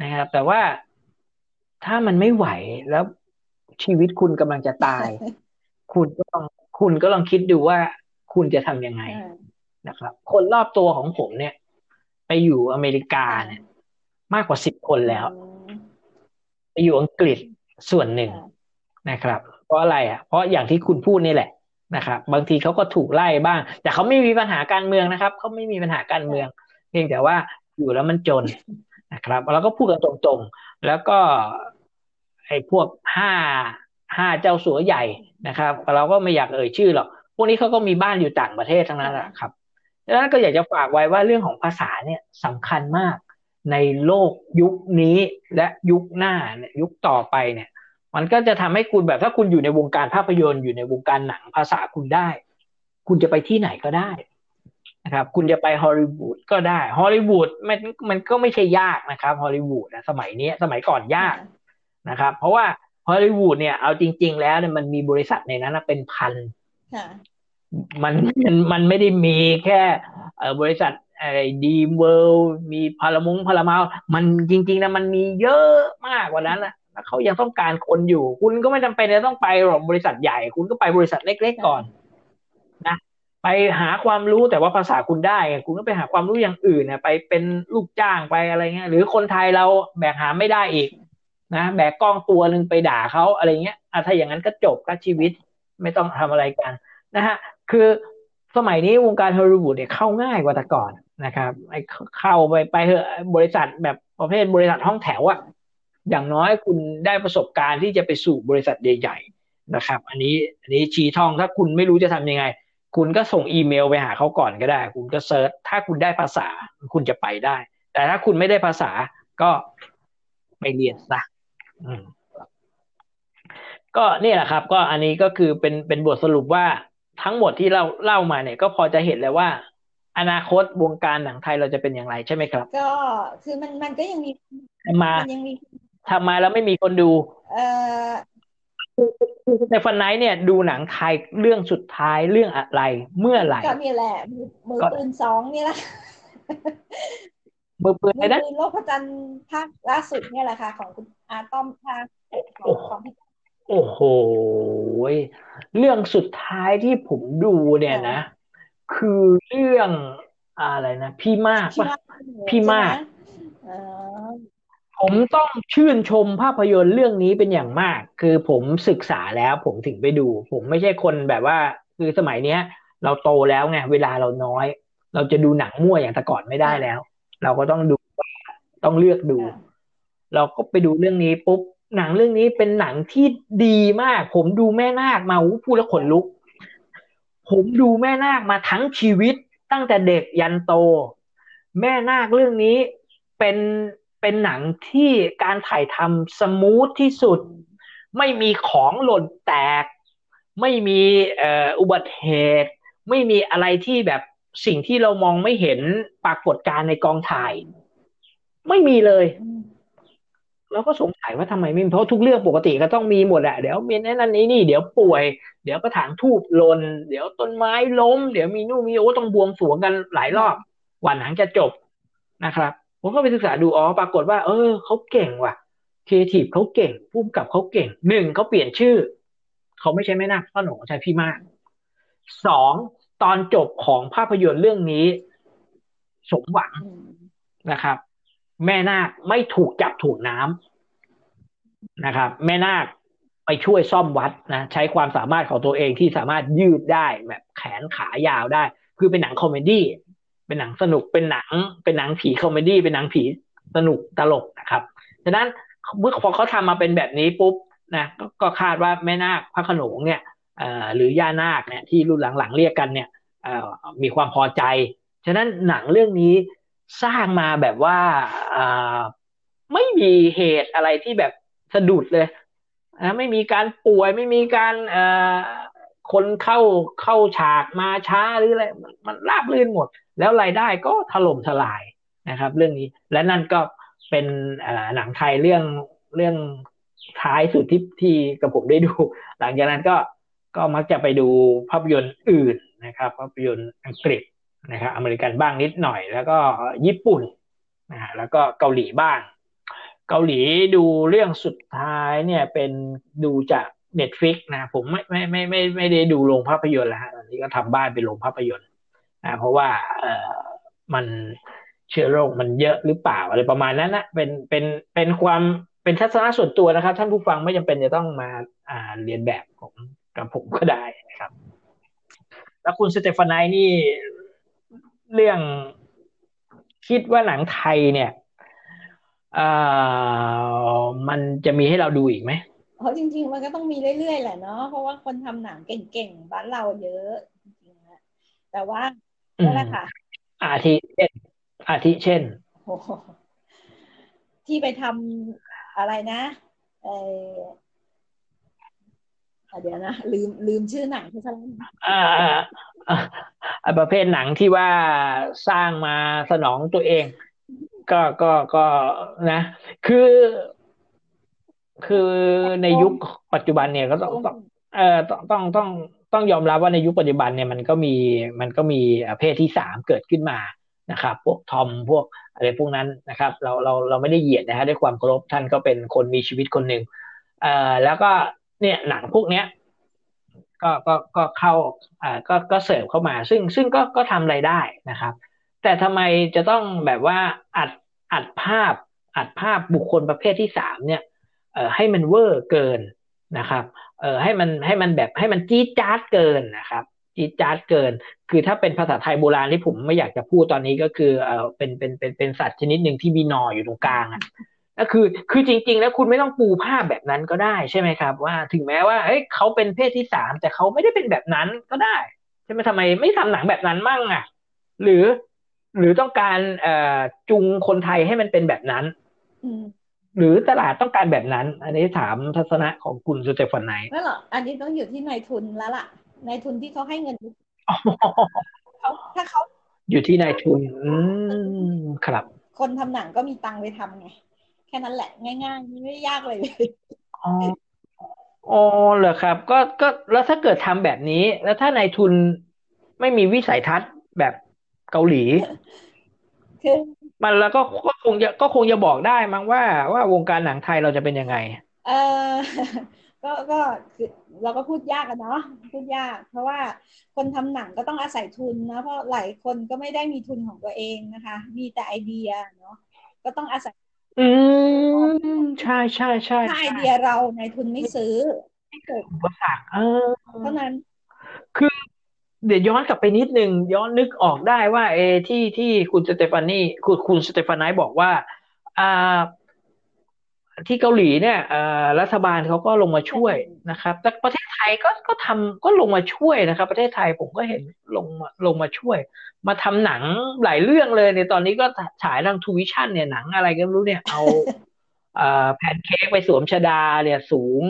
นะครับแต่ว่าถ้ามันไม่ไหวแล้วชีวิตคุณกำลังจะตาย คุณก็ลองคิดดูว่าคุณจะทำยังไงนะครับคนรอบตัวของผมเนี่ยไปอยู่อเมริกาเนี่ยมากกว่า10คนแล้วไปอยู่อังกฤษส่วนหนึ่งนะครับเพราะอะไรเพราะอย่างที่คุณพูดนี่แหละนะครับบางทีเขาก็ถูกไล่บ้างแต่เขาไม่มีปัญหาการเมืองนะครับเขาไม่มีปัญหาการเมืองเพียงแต่ว่าอยู่แล้วมันจนนะครับแล้วก็พูดกันตรงๆแล้วก็ไอ้พวกห้าเจ้าสัวใหญ่นะครับเราก็ไม่อยากเอ่ยชื่อหรอกพวกนี้เขาก็มีบ้านอยู่ต่างประเทศทั้งนั้นแหละครับดังนั้นก็อยากจะฝากไว้ว่าเรื่องของภาษาเนี่ยสำคัญมากในโลกยุคนี้และยุคหน้าเนี่ยยุคต่อไปเนี่ยมันก็จะทำให้คุณแบบถ้าคุณอยู่ในวงการภาพยนตร์อยู่ในวงการหนังภาษาคุณได้คุณจะไปที่ไหนก็ได้นะครับคุณจะไปฮอลลีวูดก็ได้ฮอลลีวูดมันก็ไม่ใช่ยากนะครับฮอลลีวูดนะสมัยนี้สมัยก่อนยากนะครับเพราะว่าฮอลลีวูดเนี่ยเอาจริงๆแล้วเนี่ยมันมีบริษัทในนั้นเป็นพันมันไม่ได้มีแค่บริษัทอะไรดีมเวิลด์มีพารามาวมันจริงๆนะมันมีเยอะมากกว่านั้นนะแล้วเขายังต้องการคนอยู่คุณก็ไม่จำเป็นจะต้องไปหรอกบริษัทใหญ่คุณก็ไปบริษัทเล็กๆก่อนนะไปหาความรู้แต่ว่าภาษาคุณได้คุณก็ไปหาความรู้อย่างอื่นนะไปเป็นลูกจ้างไปอะไรเงี้ยหรือคนไทยเราแบกหาไม่ได้อีกนะแบกกล้องตัวนึงไปด่าเขาอะไรเงี้ยถ้าอย่างนั้นก็จบก็ชีวิตไม่ต้องทำอะไรกันนะฮะคือสมัยนี้วงการฮอลลีวูดเนี่ยเข้าง่ายกว่าแต่ก่อนนะครับเข้าไปเหอะบริษัทแบบประเภทบริษัทห้องแถวอะอย่างน้อยคุณได้ประสบการณ์ที่จะไปสู่บริษัทใหญ่ๆนะครับอันนี้ชี้ช่องถ้าคุณไม่รู้จะทำยังไงคุณก็ส่งอีเมลไปหาเขาก่อนก็ได้คุณก็เซิร์ชถ้าคุณได้ภาษาคุณจะไปได้แต่ถ้าคุณไม่ได้ภาษาก็ไปเรียนซะก็นี่แหละครับก็อันนี้ก็คือเป็นบทสรุปว่าทั้งหมดที่เล่ามาเนี่ยก็พอจะเห็นแล้วว่าอนาคตวงการหนังไทยเราจะเป็นอย่างไรใช่ไหมครับก็คือมันก็ยังมีทำมาแล้วไม่มีคนดูในฟันไนท์เนี่ยดูหนังไทยเรื่องสุดท้ายเรื่องอะไรเมื่อไหร่ก็นี่แหละมือปืน2นี่แหละมือปืนอะไรนะโลกพระจันทร์ภาคล่าสุดเนี่ยแหละค่ะของคุณอาต้อมค่ะของพี่โอ้โหเรื่องสุดท้ายที่ผมดูเนี่ยนะคือเรื่องอะไรนะพี่มากป่ะพี่มากผมต้องชื่นชมภาพยนตร์เรื่องนี้เป็นอย่างมากคือผมศึกษาแล้วผมถึงไปดูผมไม่ใช่คนแบบว่าคือสมัยเนี้ยเราโตแล้วไงเวลาเราน้อยเราจะดูหนังมั่วอย่างแต่ก่อนไม่ได้แล้วเราก็ต้องดูต้องเลือกดูเราก็ไปดูเรื่องนี้ปุ๊บหนังเรื่องนี้เป็นหนังที่ดีมากผมดูแม่นาคมาพูดแล้วขนลุกผมดูแม่นาคมาทั้งชีวิตตั้งแต่เด็กยันโตแม่นาคเรื่องนี้เป็น เป็นหนังที่การถ่ายทำสมูทที่สุดไม่มีของหล่นแตกไม่มีอุบัติเหตุไม่มีอะไรที่แบบสิ่งที่เรามองไม่เห็นปรากฏการณ์ในกองถ่ายไม่มีเลยเราก็สงสัยว่าทำไมไม่เพราะทุกเรื่องปกติก็ต้องมีหมดแหละเดี๋ยวมีนั่นนี่เดี๋ยวป่วยเดี๋ยวกระถางทูบหล่นเดี๋ยวต้นไม้ล้มเดี๋ยวมีนู่นมีโอ้ต้องบวงสรวงกันหลายรอบกว่าหนังจะจบนะครับผมก็ไปศึกษาดูอ๋อปรากฏว่าเขาเก่งว่ะครีเอทีฟเขาเก่งผู้กำกับเขาเก่งหนึ่งเขาเปลี่ยนชื่อเขาไม่ใช่แม่นาคพ่อหนูใช่พี่มากสองตอนจบของภาพยนตร์เรื่องนี้สมหวังนะครับแม่นาคไม่ถูกจับถ่วงน้ำนะครับแม่นาคไปช่วยซ่อมวัดนะใช้ความสามารถของตัวเองที่สามารถยืดได้แบบแขนขายาวได้คือเป็นหนังคอมเมดี้เป็นหนังสนุกเป็นหนังผีคอมเมดี้เป็นหนังผีสนุกตลกนะครับฉะนั้นเมื่อพอเขาทำมาเป็นแบบนี้ปุ๊บนะก็คาดว่าแม่นาคพระโขนงเนี่ยหรือย่านาคเนี่ยที่รุ่นหลังๆเรียกกันเนี่ยมีความพอใจฉะนั้นหนังเรื่องนี้สร้างมาแบบว่าไม่มีเหตุอะไรที่แบบสะดุดเลยนะไม่มีการป่วยไม่มีการคนเข้าฉากมาช้าหรืออะไรมันราบรื่นหมดแล้วรายได้ก็ถล่มทลายนะครับเรื่องนี้และนั่นก็เป็นหนังไทยเรื่องท้ายสุดที่กับผมได้ดูหลังจากนั้นก็มักจะไปดูภาพยนตร์อื่นนะครับภาพยนตร์อังกฤษนะครับอเมริกันบ้างนิดหน่อยแล้วก็ญี่ปุ่นนะฮะแล้วก็เกาหลีบ้างเกาหลีดูเรื่องสุดท้ายเนี่ยเป็นดูจาก Netflix นะผมไม่ได้ดูโรงภาพยนตร์แล้วฮะตอนนี้ก็ทำบ้านเป็นโรงภาพยนตร์นะเพราะว่ามันเชื้อโรคมันเยอะหรือเปล่าอะไรประมาณนั้นนะเป็นความเป็นทัศนะส่วนตัวนะครับท่านผู้ฟังไม่จำเป็นจะต้องมาเรียนแบบของกับผมก็ได้นะครับแล้วคุณสเตฟานายนี่เรื่องคิดว่าหนังไทยเนี่ยมันจะมีให้เราดูอีกไหมอ๋อจริงๆมันก็ต้องมีเรื่อยๆแหละเนาะเพราะว่าคนทำหนังเก่งๆบ้านเราเยอะจริงๆนะแต่ว่านั่นแหละค่ะอาทิเช่นที่ไปทำอะไรนะเดี๋ยวนะลืมชื่อหนังที่สร้างประเภทหนังที่ว่าสร้างมาสนองตัวเองก็นะคือในยุคปัจจุบันเนี่ยก็ต้องยอมรับว่าในยุคปัจจุบันเนี่ยมันก็มีเพศที่3เกิดขึ้นมานะครับพวกทอมพวกอะไรพวกนั้นนะครับเราไม่ได้เหยียดนะฮะด้วยความเคารพท่านก็เป็นคนมีชีวิตคนนึงแล้วก็เนี่ยหนังพวกเนี้ยก็เข้าก็เสิร์ฟเข้ามาซึ่งก็ทำรายได้นะครับแต่ทำไมจะต้องแบบว่าอัดภาพบุคคลประเภทที่3เนี่ยให้มันเวอร์เกินนะครับให้มันแบบให้มันจี๊ดจ๊าดเกินนะครับจี๊ดจ๊าดเกินคือถ้าเป็นภาษาไทยโบราณที่ผมไม่อยากจะพูดตอนนี้ก็คือเป็นสัตว์ชนิดนึงที่มีหนออยู่ตรงกลางอ่ะก็คือจริงๆแล้วคุณไม่ต้องปูภาพแบบนั้นก็ได้ใช่ไหมครับว่าถึงแม้ว่าเฮ้ยเขาเป็นเพศที่3แต่เขาไม่ได้เป็นแบบนั้นก็ได้ใช่ไหมทำไมไม่ทำหนังแบบนั้นมั่งอ่ะหรือต้องการจูงคนไทยให้มันเป็นแบบนั้นหรือตลาดต้องการแบบนั้นอันนี้ถามทัศนะของคุณสเตฟานไนนั่นหรออันนี้ต้องอยู่ที่นายทุนแล้วล่ะนายทุนที่เขาให้เงินเขาถ้าเขาอยู่ที่นายทุนครับคนทำหนังก็มีตังค์ไปทำไงแค่นั้นแหละง่ายๆไม่ยากเลยอ๋อเหรอครับก็แล้วถ้าเกิดทำแบบนี้แล้วถ้านายทุนไม่มีวิสัยทัศน์แบบเกาหลี มันแล้วก็คงจะบอกได้มั้งว่าวงการหนังไทยเราจะเป็นยังไงก็คือเราก็พูดยากอ่ะเนาะพูดยากเพราะว่าคนทำหนังก็ต้องอาศัยทุนนะเพราะหลายคนก็ไม่ได้มีทุนของตัวเองนะคะมีแต่ไอเดียเนาะก็ต้องอาศัยใช่ๆๆใช่ไอเดียเรานายทุนไม่ซื้อไม่เกิดอุปสรรคเพราะนั้นคือเดี๋ยวย้อนกลับไปนิดนึงย้อนนึกออกได้ว่าที่คุณสเตฟานีคุณสเตฟานายบอกว่า ที่เกาหลีเนี่ยรัฐบาลเขาก็ลงมาช่วยนะครับแต่ประเทศไทยก็ทำก็ลงมาช่วยนะครับประเทศไทยผมก็เห็นลงมาช่วยมาทำหนังหลายเรื่องเลยในตอนนี้ก็ฉายทาง Tuvision เนี่ยหนังอะไรก็ไม่รู้เนี่ยเอาแพนเค้กไปสวมชฎาเนี่ยสูง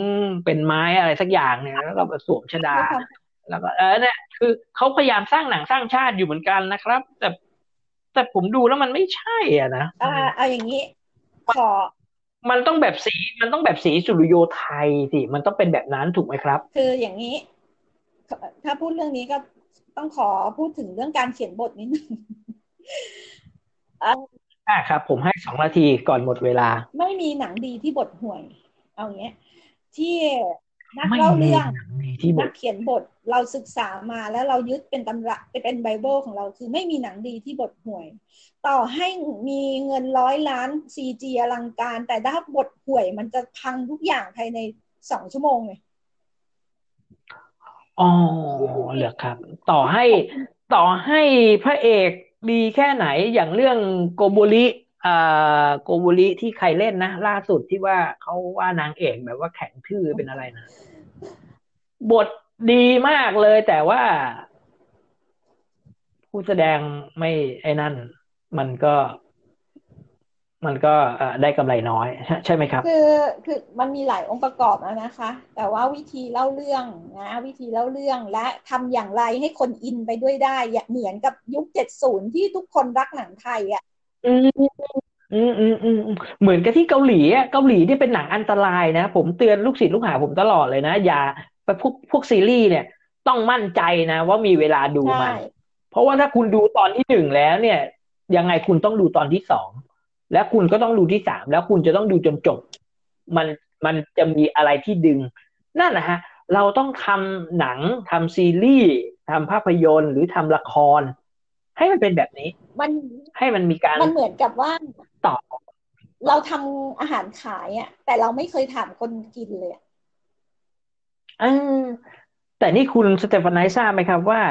เป็นไม้อะไรสักอย่างเนี่ยแล้วก็สวมชฎาแล้วก็เนี่ยคือเขาพยายามสร้างหนังสร้างชาติอยู่เหมือนกันนะครับแต่ผมดูแล้วมันไม่ใช่อ่ะนะเอาอย่างนี้ขอมันต้องแบบสีสุริโยไทยสิมันต้องเป็นแบบนั้นถูกไหมครับคืออย่างนี้ถ้าพูดเรื่องนี้ก็ต้องขอพูดถึงเรื่องการเขียนบทนิดนึงครับผมให้2นาทีก่อนหมดเวลาไม่มีหนังดีที่บทห่วยเอาอย่างเงี้ยที่นักเล่าเรื่องนักเขียนบทเราศึกษามาแล้วเรายึดเป็นตำราเป็นไบเบิลของเราคือไม่มีหนังดีที่บทห่วยต่อให้มีเงิน100ล้าน CG อลังการแต่ถ้าบทห่วยมันจะพังทุกอย่างภายใน2ชั่วโมงเลยอ๋อเหรอครับต่อให้พระเอกดีแค่ไหนอย่างเรื่องโกโบริที่ใครเล่นนะล่าสุดที่ว่าเขาว่านางเอกแบบว่าแข็งทื่อเป็นอะไรนะบทดีมากเลยแต่ว่าผู้แสดงไม่ไอ้นั่นมันก็ได้กำไรน้อยใช่ไหมครับคือมันมีหลายองค์ประกอบนะคะแต่ว่าวิธีเล่าเรื่องนะวิธีเล่าเรื่องและทำอย่างไรให้คนอินไปด้วยได้เหมือนกับยุค70ที่ทุกคนรักหนังไทยอ่ะเหมือนกับที่เกาหลีที่เป็นหนังอันตรายนะผมเตือนลูกศิษย์ลูกหาผมตลอดเลยนะอย่าไปพวกซีรีส์เนี่ยต้องมั่นใจนะว่ามีเวลาดูมันเพราะว่าถ้าคุณดูตอนที่1แล้วเนี่ยยังไงคุณต้องดูตอนที่2และคุณก็ต้องดูที่3แล้วคุณจะต้องดูจนจบมันจะมีอะไรที่ดึงนั่นนะฮะเราต้องทำหนังทำซีรีส์ทำภาพยนตร์หรือทำละครให้มันเป็นแบบนี้มันให้มันมีการมันเหมือนกับว่าต่อเราทำอาหารขายอ่ะแต่เราไม่เคยถามคนกินเลยแต่นี่คุณสเตฟานายทราบไหมครับว่า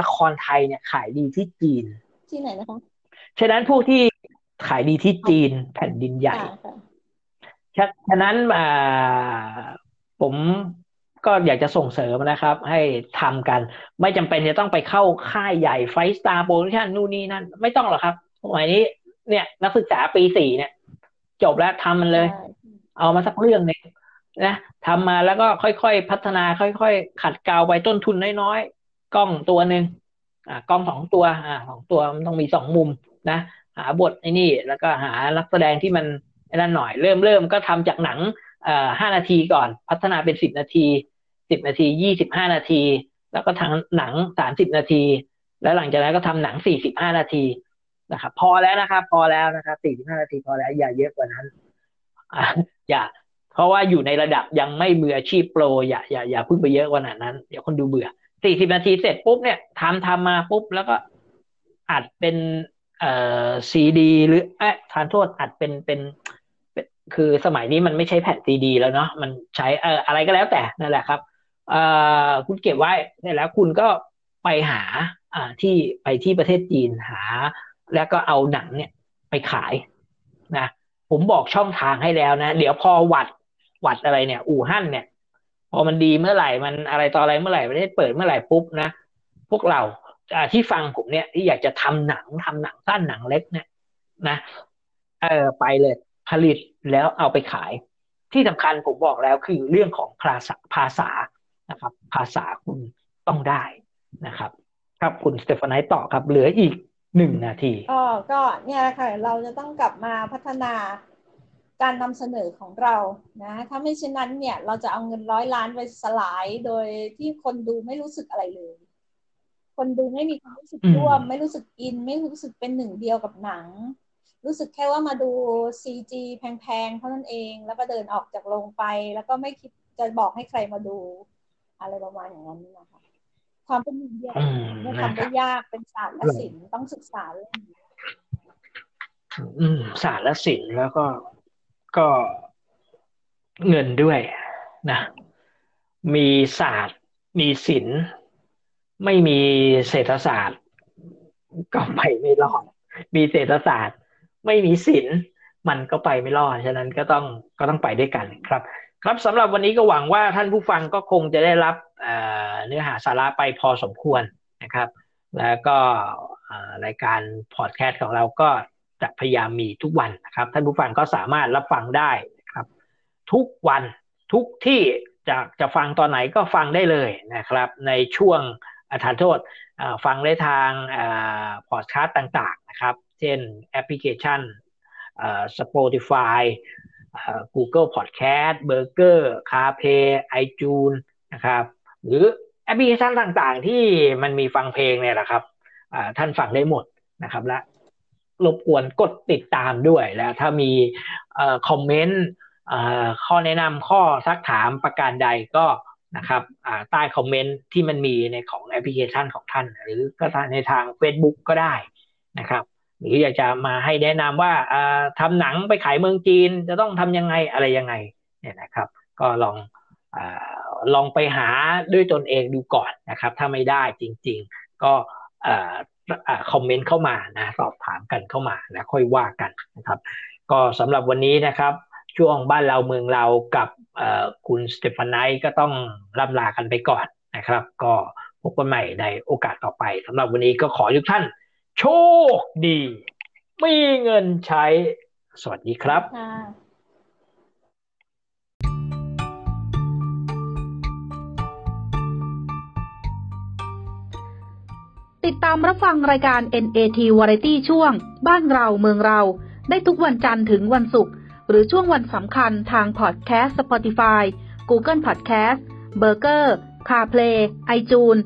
ละครไทยเนี่ยขายดีที่จีนที่ไหนนะคะฉะนั้นพวกที่ขายดีที่จีนแผ่นดินใหญ่ฉะนั้นผมก็อยากจะส่งเสริมนะครับให้ทำกันไม่จำเป็นจะต้องไปเข้าค่ายใหญ่ไฟสตาร์โปรดักชั่นนู่นนี่นั่นไม่ต้องหรอกครับสมัยนี้เนี่ยนักศึกษาปี4เนี่ยจบแล้วทำมันเลยเอามาสักเรื่องนึงนะทำมาแล้วก็ค่อยๆพัฒนาค่อยๆขัดเกลาไปต้นทุนน้อยๆกล้องตัวนึงกล้อง2ตัว2ตัวมันต้องมี2มุมนะหาบทไอ้นี่แล้วก็หานักแสดงที่มันนั่นหน่อยเริ่มก็ทำจากหนัง5นาทีก่อนพัฒนาเป็น10นาที10นาที25นาทีแล้วก็ทางหนัง30นาทีแล้วหลังจากนั้นก็ทำหนัง45นาทีนะครับพอแล้วนะครับพอแล้วนะครับ45นาทีพอแล้วอย่าเยอะกว่านั้นอย่าเพราะว่าอยู่ในระดับยังไม่มืออาชีพโปรอย่าพึ่งไปเยอะกว่านั้นเดี๋ยวคนดูเบื่อ40นาทีเสร็จปุ๊บเนี่ยทำมาปุ๊บแล้วก็อัดเป็นซีดีหรือทานโทษอัดเป็นคือสมัยนี้มันไม่ใช้แผ่นซีดีแล้วเนาะมันใช้อะไรก็แล้วแต่นั่นแหละครับคุณเก็บไว้เนี่ยแล้วคุณก็ไปหาที่ไปที่ประเทศจีนหาแล้วก็เอาหนังเนี่ยไปขายนะผมบอกช่องทางให้แล้วนะเดี๋ยวพอหวัดอะไรเนี่ยอู่ฮั่นเนี่ยพอมันดีเมื่อไหร่มันอะไรต่ออะไรเมื่อไหร่ประเทศเปิดเมื่อไหร่ปุ๊บนะพวกเราที่ฟังผมเนี่ยที่อยากจะทำหนังสั้นหนังเล็กเนี่ยนะไปเลยผลิตแล้วเอาไปขายที่สำคัญผมบอกแล้วคือเรื่องของภาษานะครับภาษาคุณต้องได้นะครับครับคุณสเตฟานายต่อครับเหลืออีก1นาทีก็เนี่ยค่ะเราจะต้องกลับมาพัฒนาการนำเสนอของเรานะถ้าไม่เช่นนั้นเนี่ยเราจะเอาเงิน100ล้านไปสลายโดยที่คนดูไม่รู้สึกอะไรเลยคนดูไม่มีความรู้สึกร่วมไม่รู้สึกอินไม่รู้สึกเป็นหนึ่งเดียวกับหนังรู้สึกแค่ว่ามาดู CG แพงๆเท่านั้นเองแล้วก็เดินออกจากโรงไปแล้วก็ไม่คิดจะบอกให้ใครมาดูอะไรประมาณอย่างนั้นนะคะความเป็นหนึ่งเดียวมันทำได้ยากเป็นศาสตร์และศิลป์ต้องศึกษาเรื่องนี้ศาสตร์และศิลป์แล้วก็เงินด้วยนะมีศาสตร์มีศิลป์ไม่มีเศรษฐศาสตร์ก็ไปไม่รอดมีเศรษฐศาสตร์ไม่มีศิลป์ มันก็ไปไม่รอดฉะนั้นก็ต้องไปด้วยกันครับครับสำหรับวันนี้ก็หวังว่าท่านผู้ฟังก็คงจะได้รับเนื้อหาสาระไปพอสมควรนะครับแล้วก็รายการพอดแคสต์ของเราก็จะพยายามมีทุกวันนะครับท่านผู้ฟังก็สามารถรับฟังได้นะครับทุกวันทุกที่จะฟังตอนไหนก็ฟังได้เลยนะครับในช่วงทานโทษฟังได้ทางพอดแคสต์ต่างๆนะครับเช่นแอปพลิเคชันSpotify Google Podcast Burger CarPlay iTunes นะครับหรือแอปพลิเคชันต่างๆที่มันมีฟังเพลงเนี่ยแหละครับท่านฟังได้หมดนะครับและรบกวนกดติดตามด้วยแล้วถ้ามีคอมเมนต์ข้อแนะนำข้อซักถามประการใดก็นะครับใต้คอมเมนต์ที่มันมีในของแอปพลิเคชันของท่านหรือก็ในทาง Facebook ก็ได้นะครับหรืออยากจะมาให้แนะนำว่าทำหนังไปขายเมืองจีนจะต้องทำยังไงอะไรยังไงเนี่ยนะครับก็ลองไปหาด้วยตนเองดูก่อนนะครับถ้าไม่ได้จริงๆก็คอมเมนต์เข้ามานะสอบถามกันเข้ามาแล้วค่อยว่ากันนะครับก็สำหรับวันนี้นะครับช่วงบ้านเราเมืองเรากับคุณสเตฟานไนท์ก็ต้องล่ำลากันไปก่อนนะครับก็พบกันใหม่ในโอกาสต่อไปสำหรับวันนี้ก็ขอทุกท่านโชคดีมีเงินใช้สวัสดีครับติดตามรับฟังรายการ NAT Variety ช่วงบ้านเราเมืองเราได้ทุกวันจันทร์ถึงวันศุกร์หรือช่วงวันสำคัญทางพอดแคสต์ Spotify Google Podcast Burger CarPlay iTunes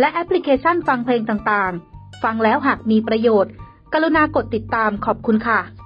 และแอปพลิเคชันฟังเพลงต่างๆฟังแล้วหากมีประโยชน์กรุณากดติดตามขอบคุณค่ะ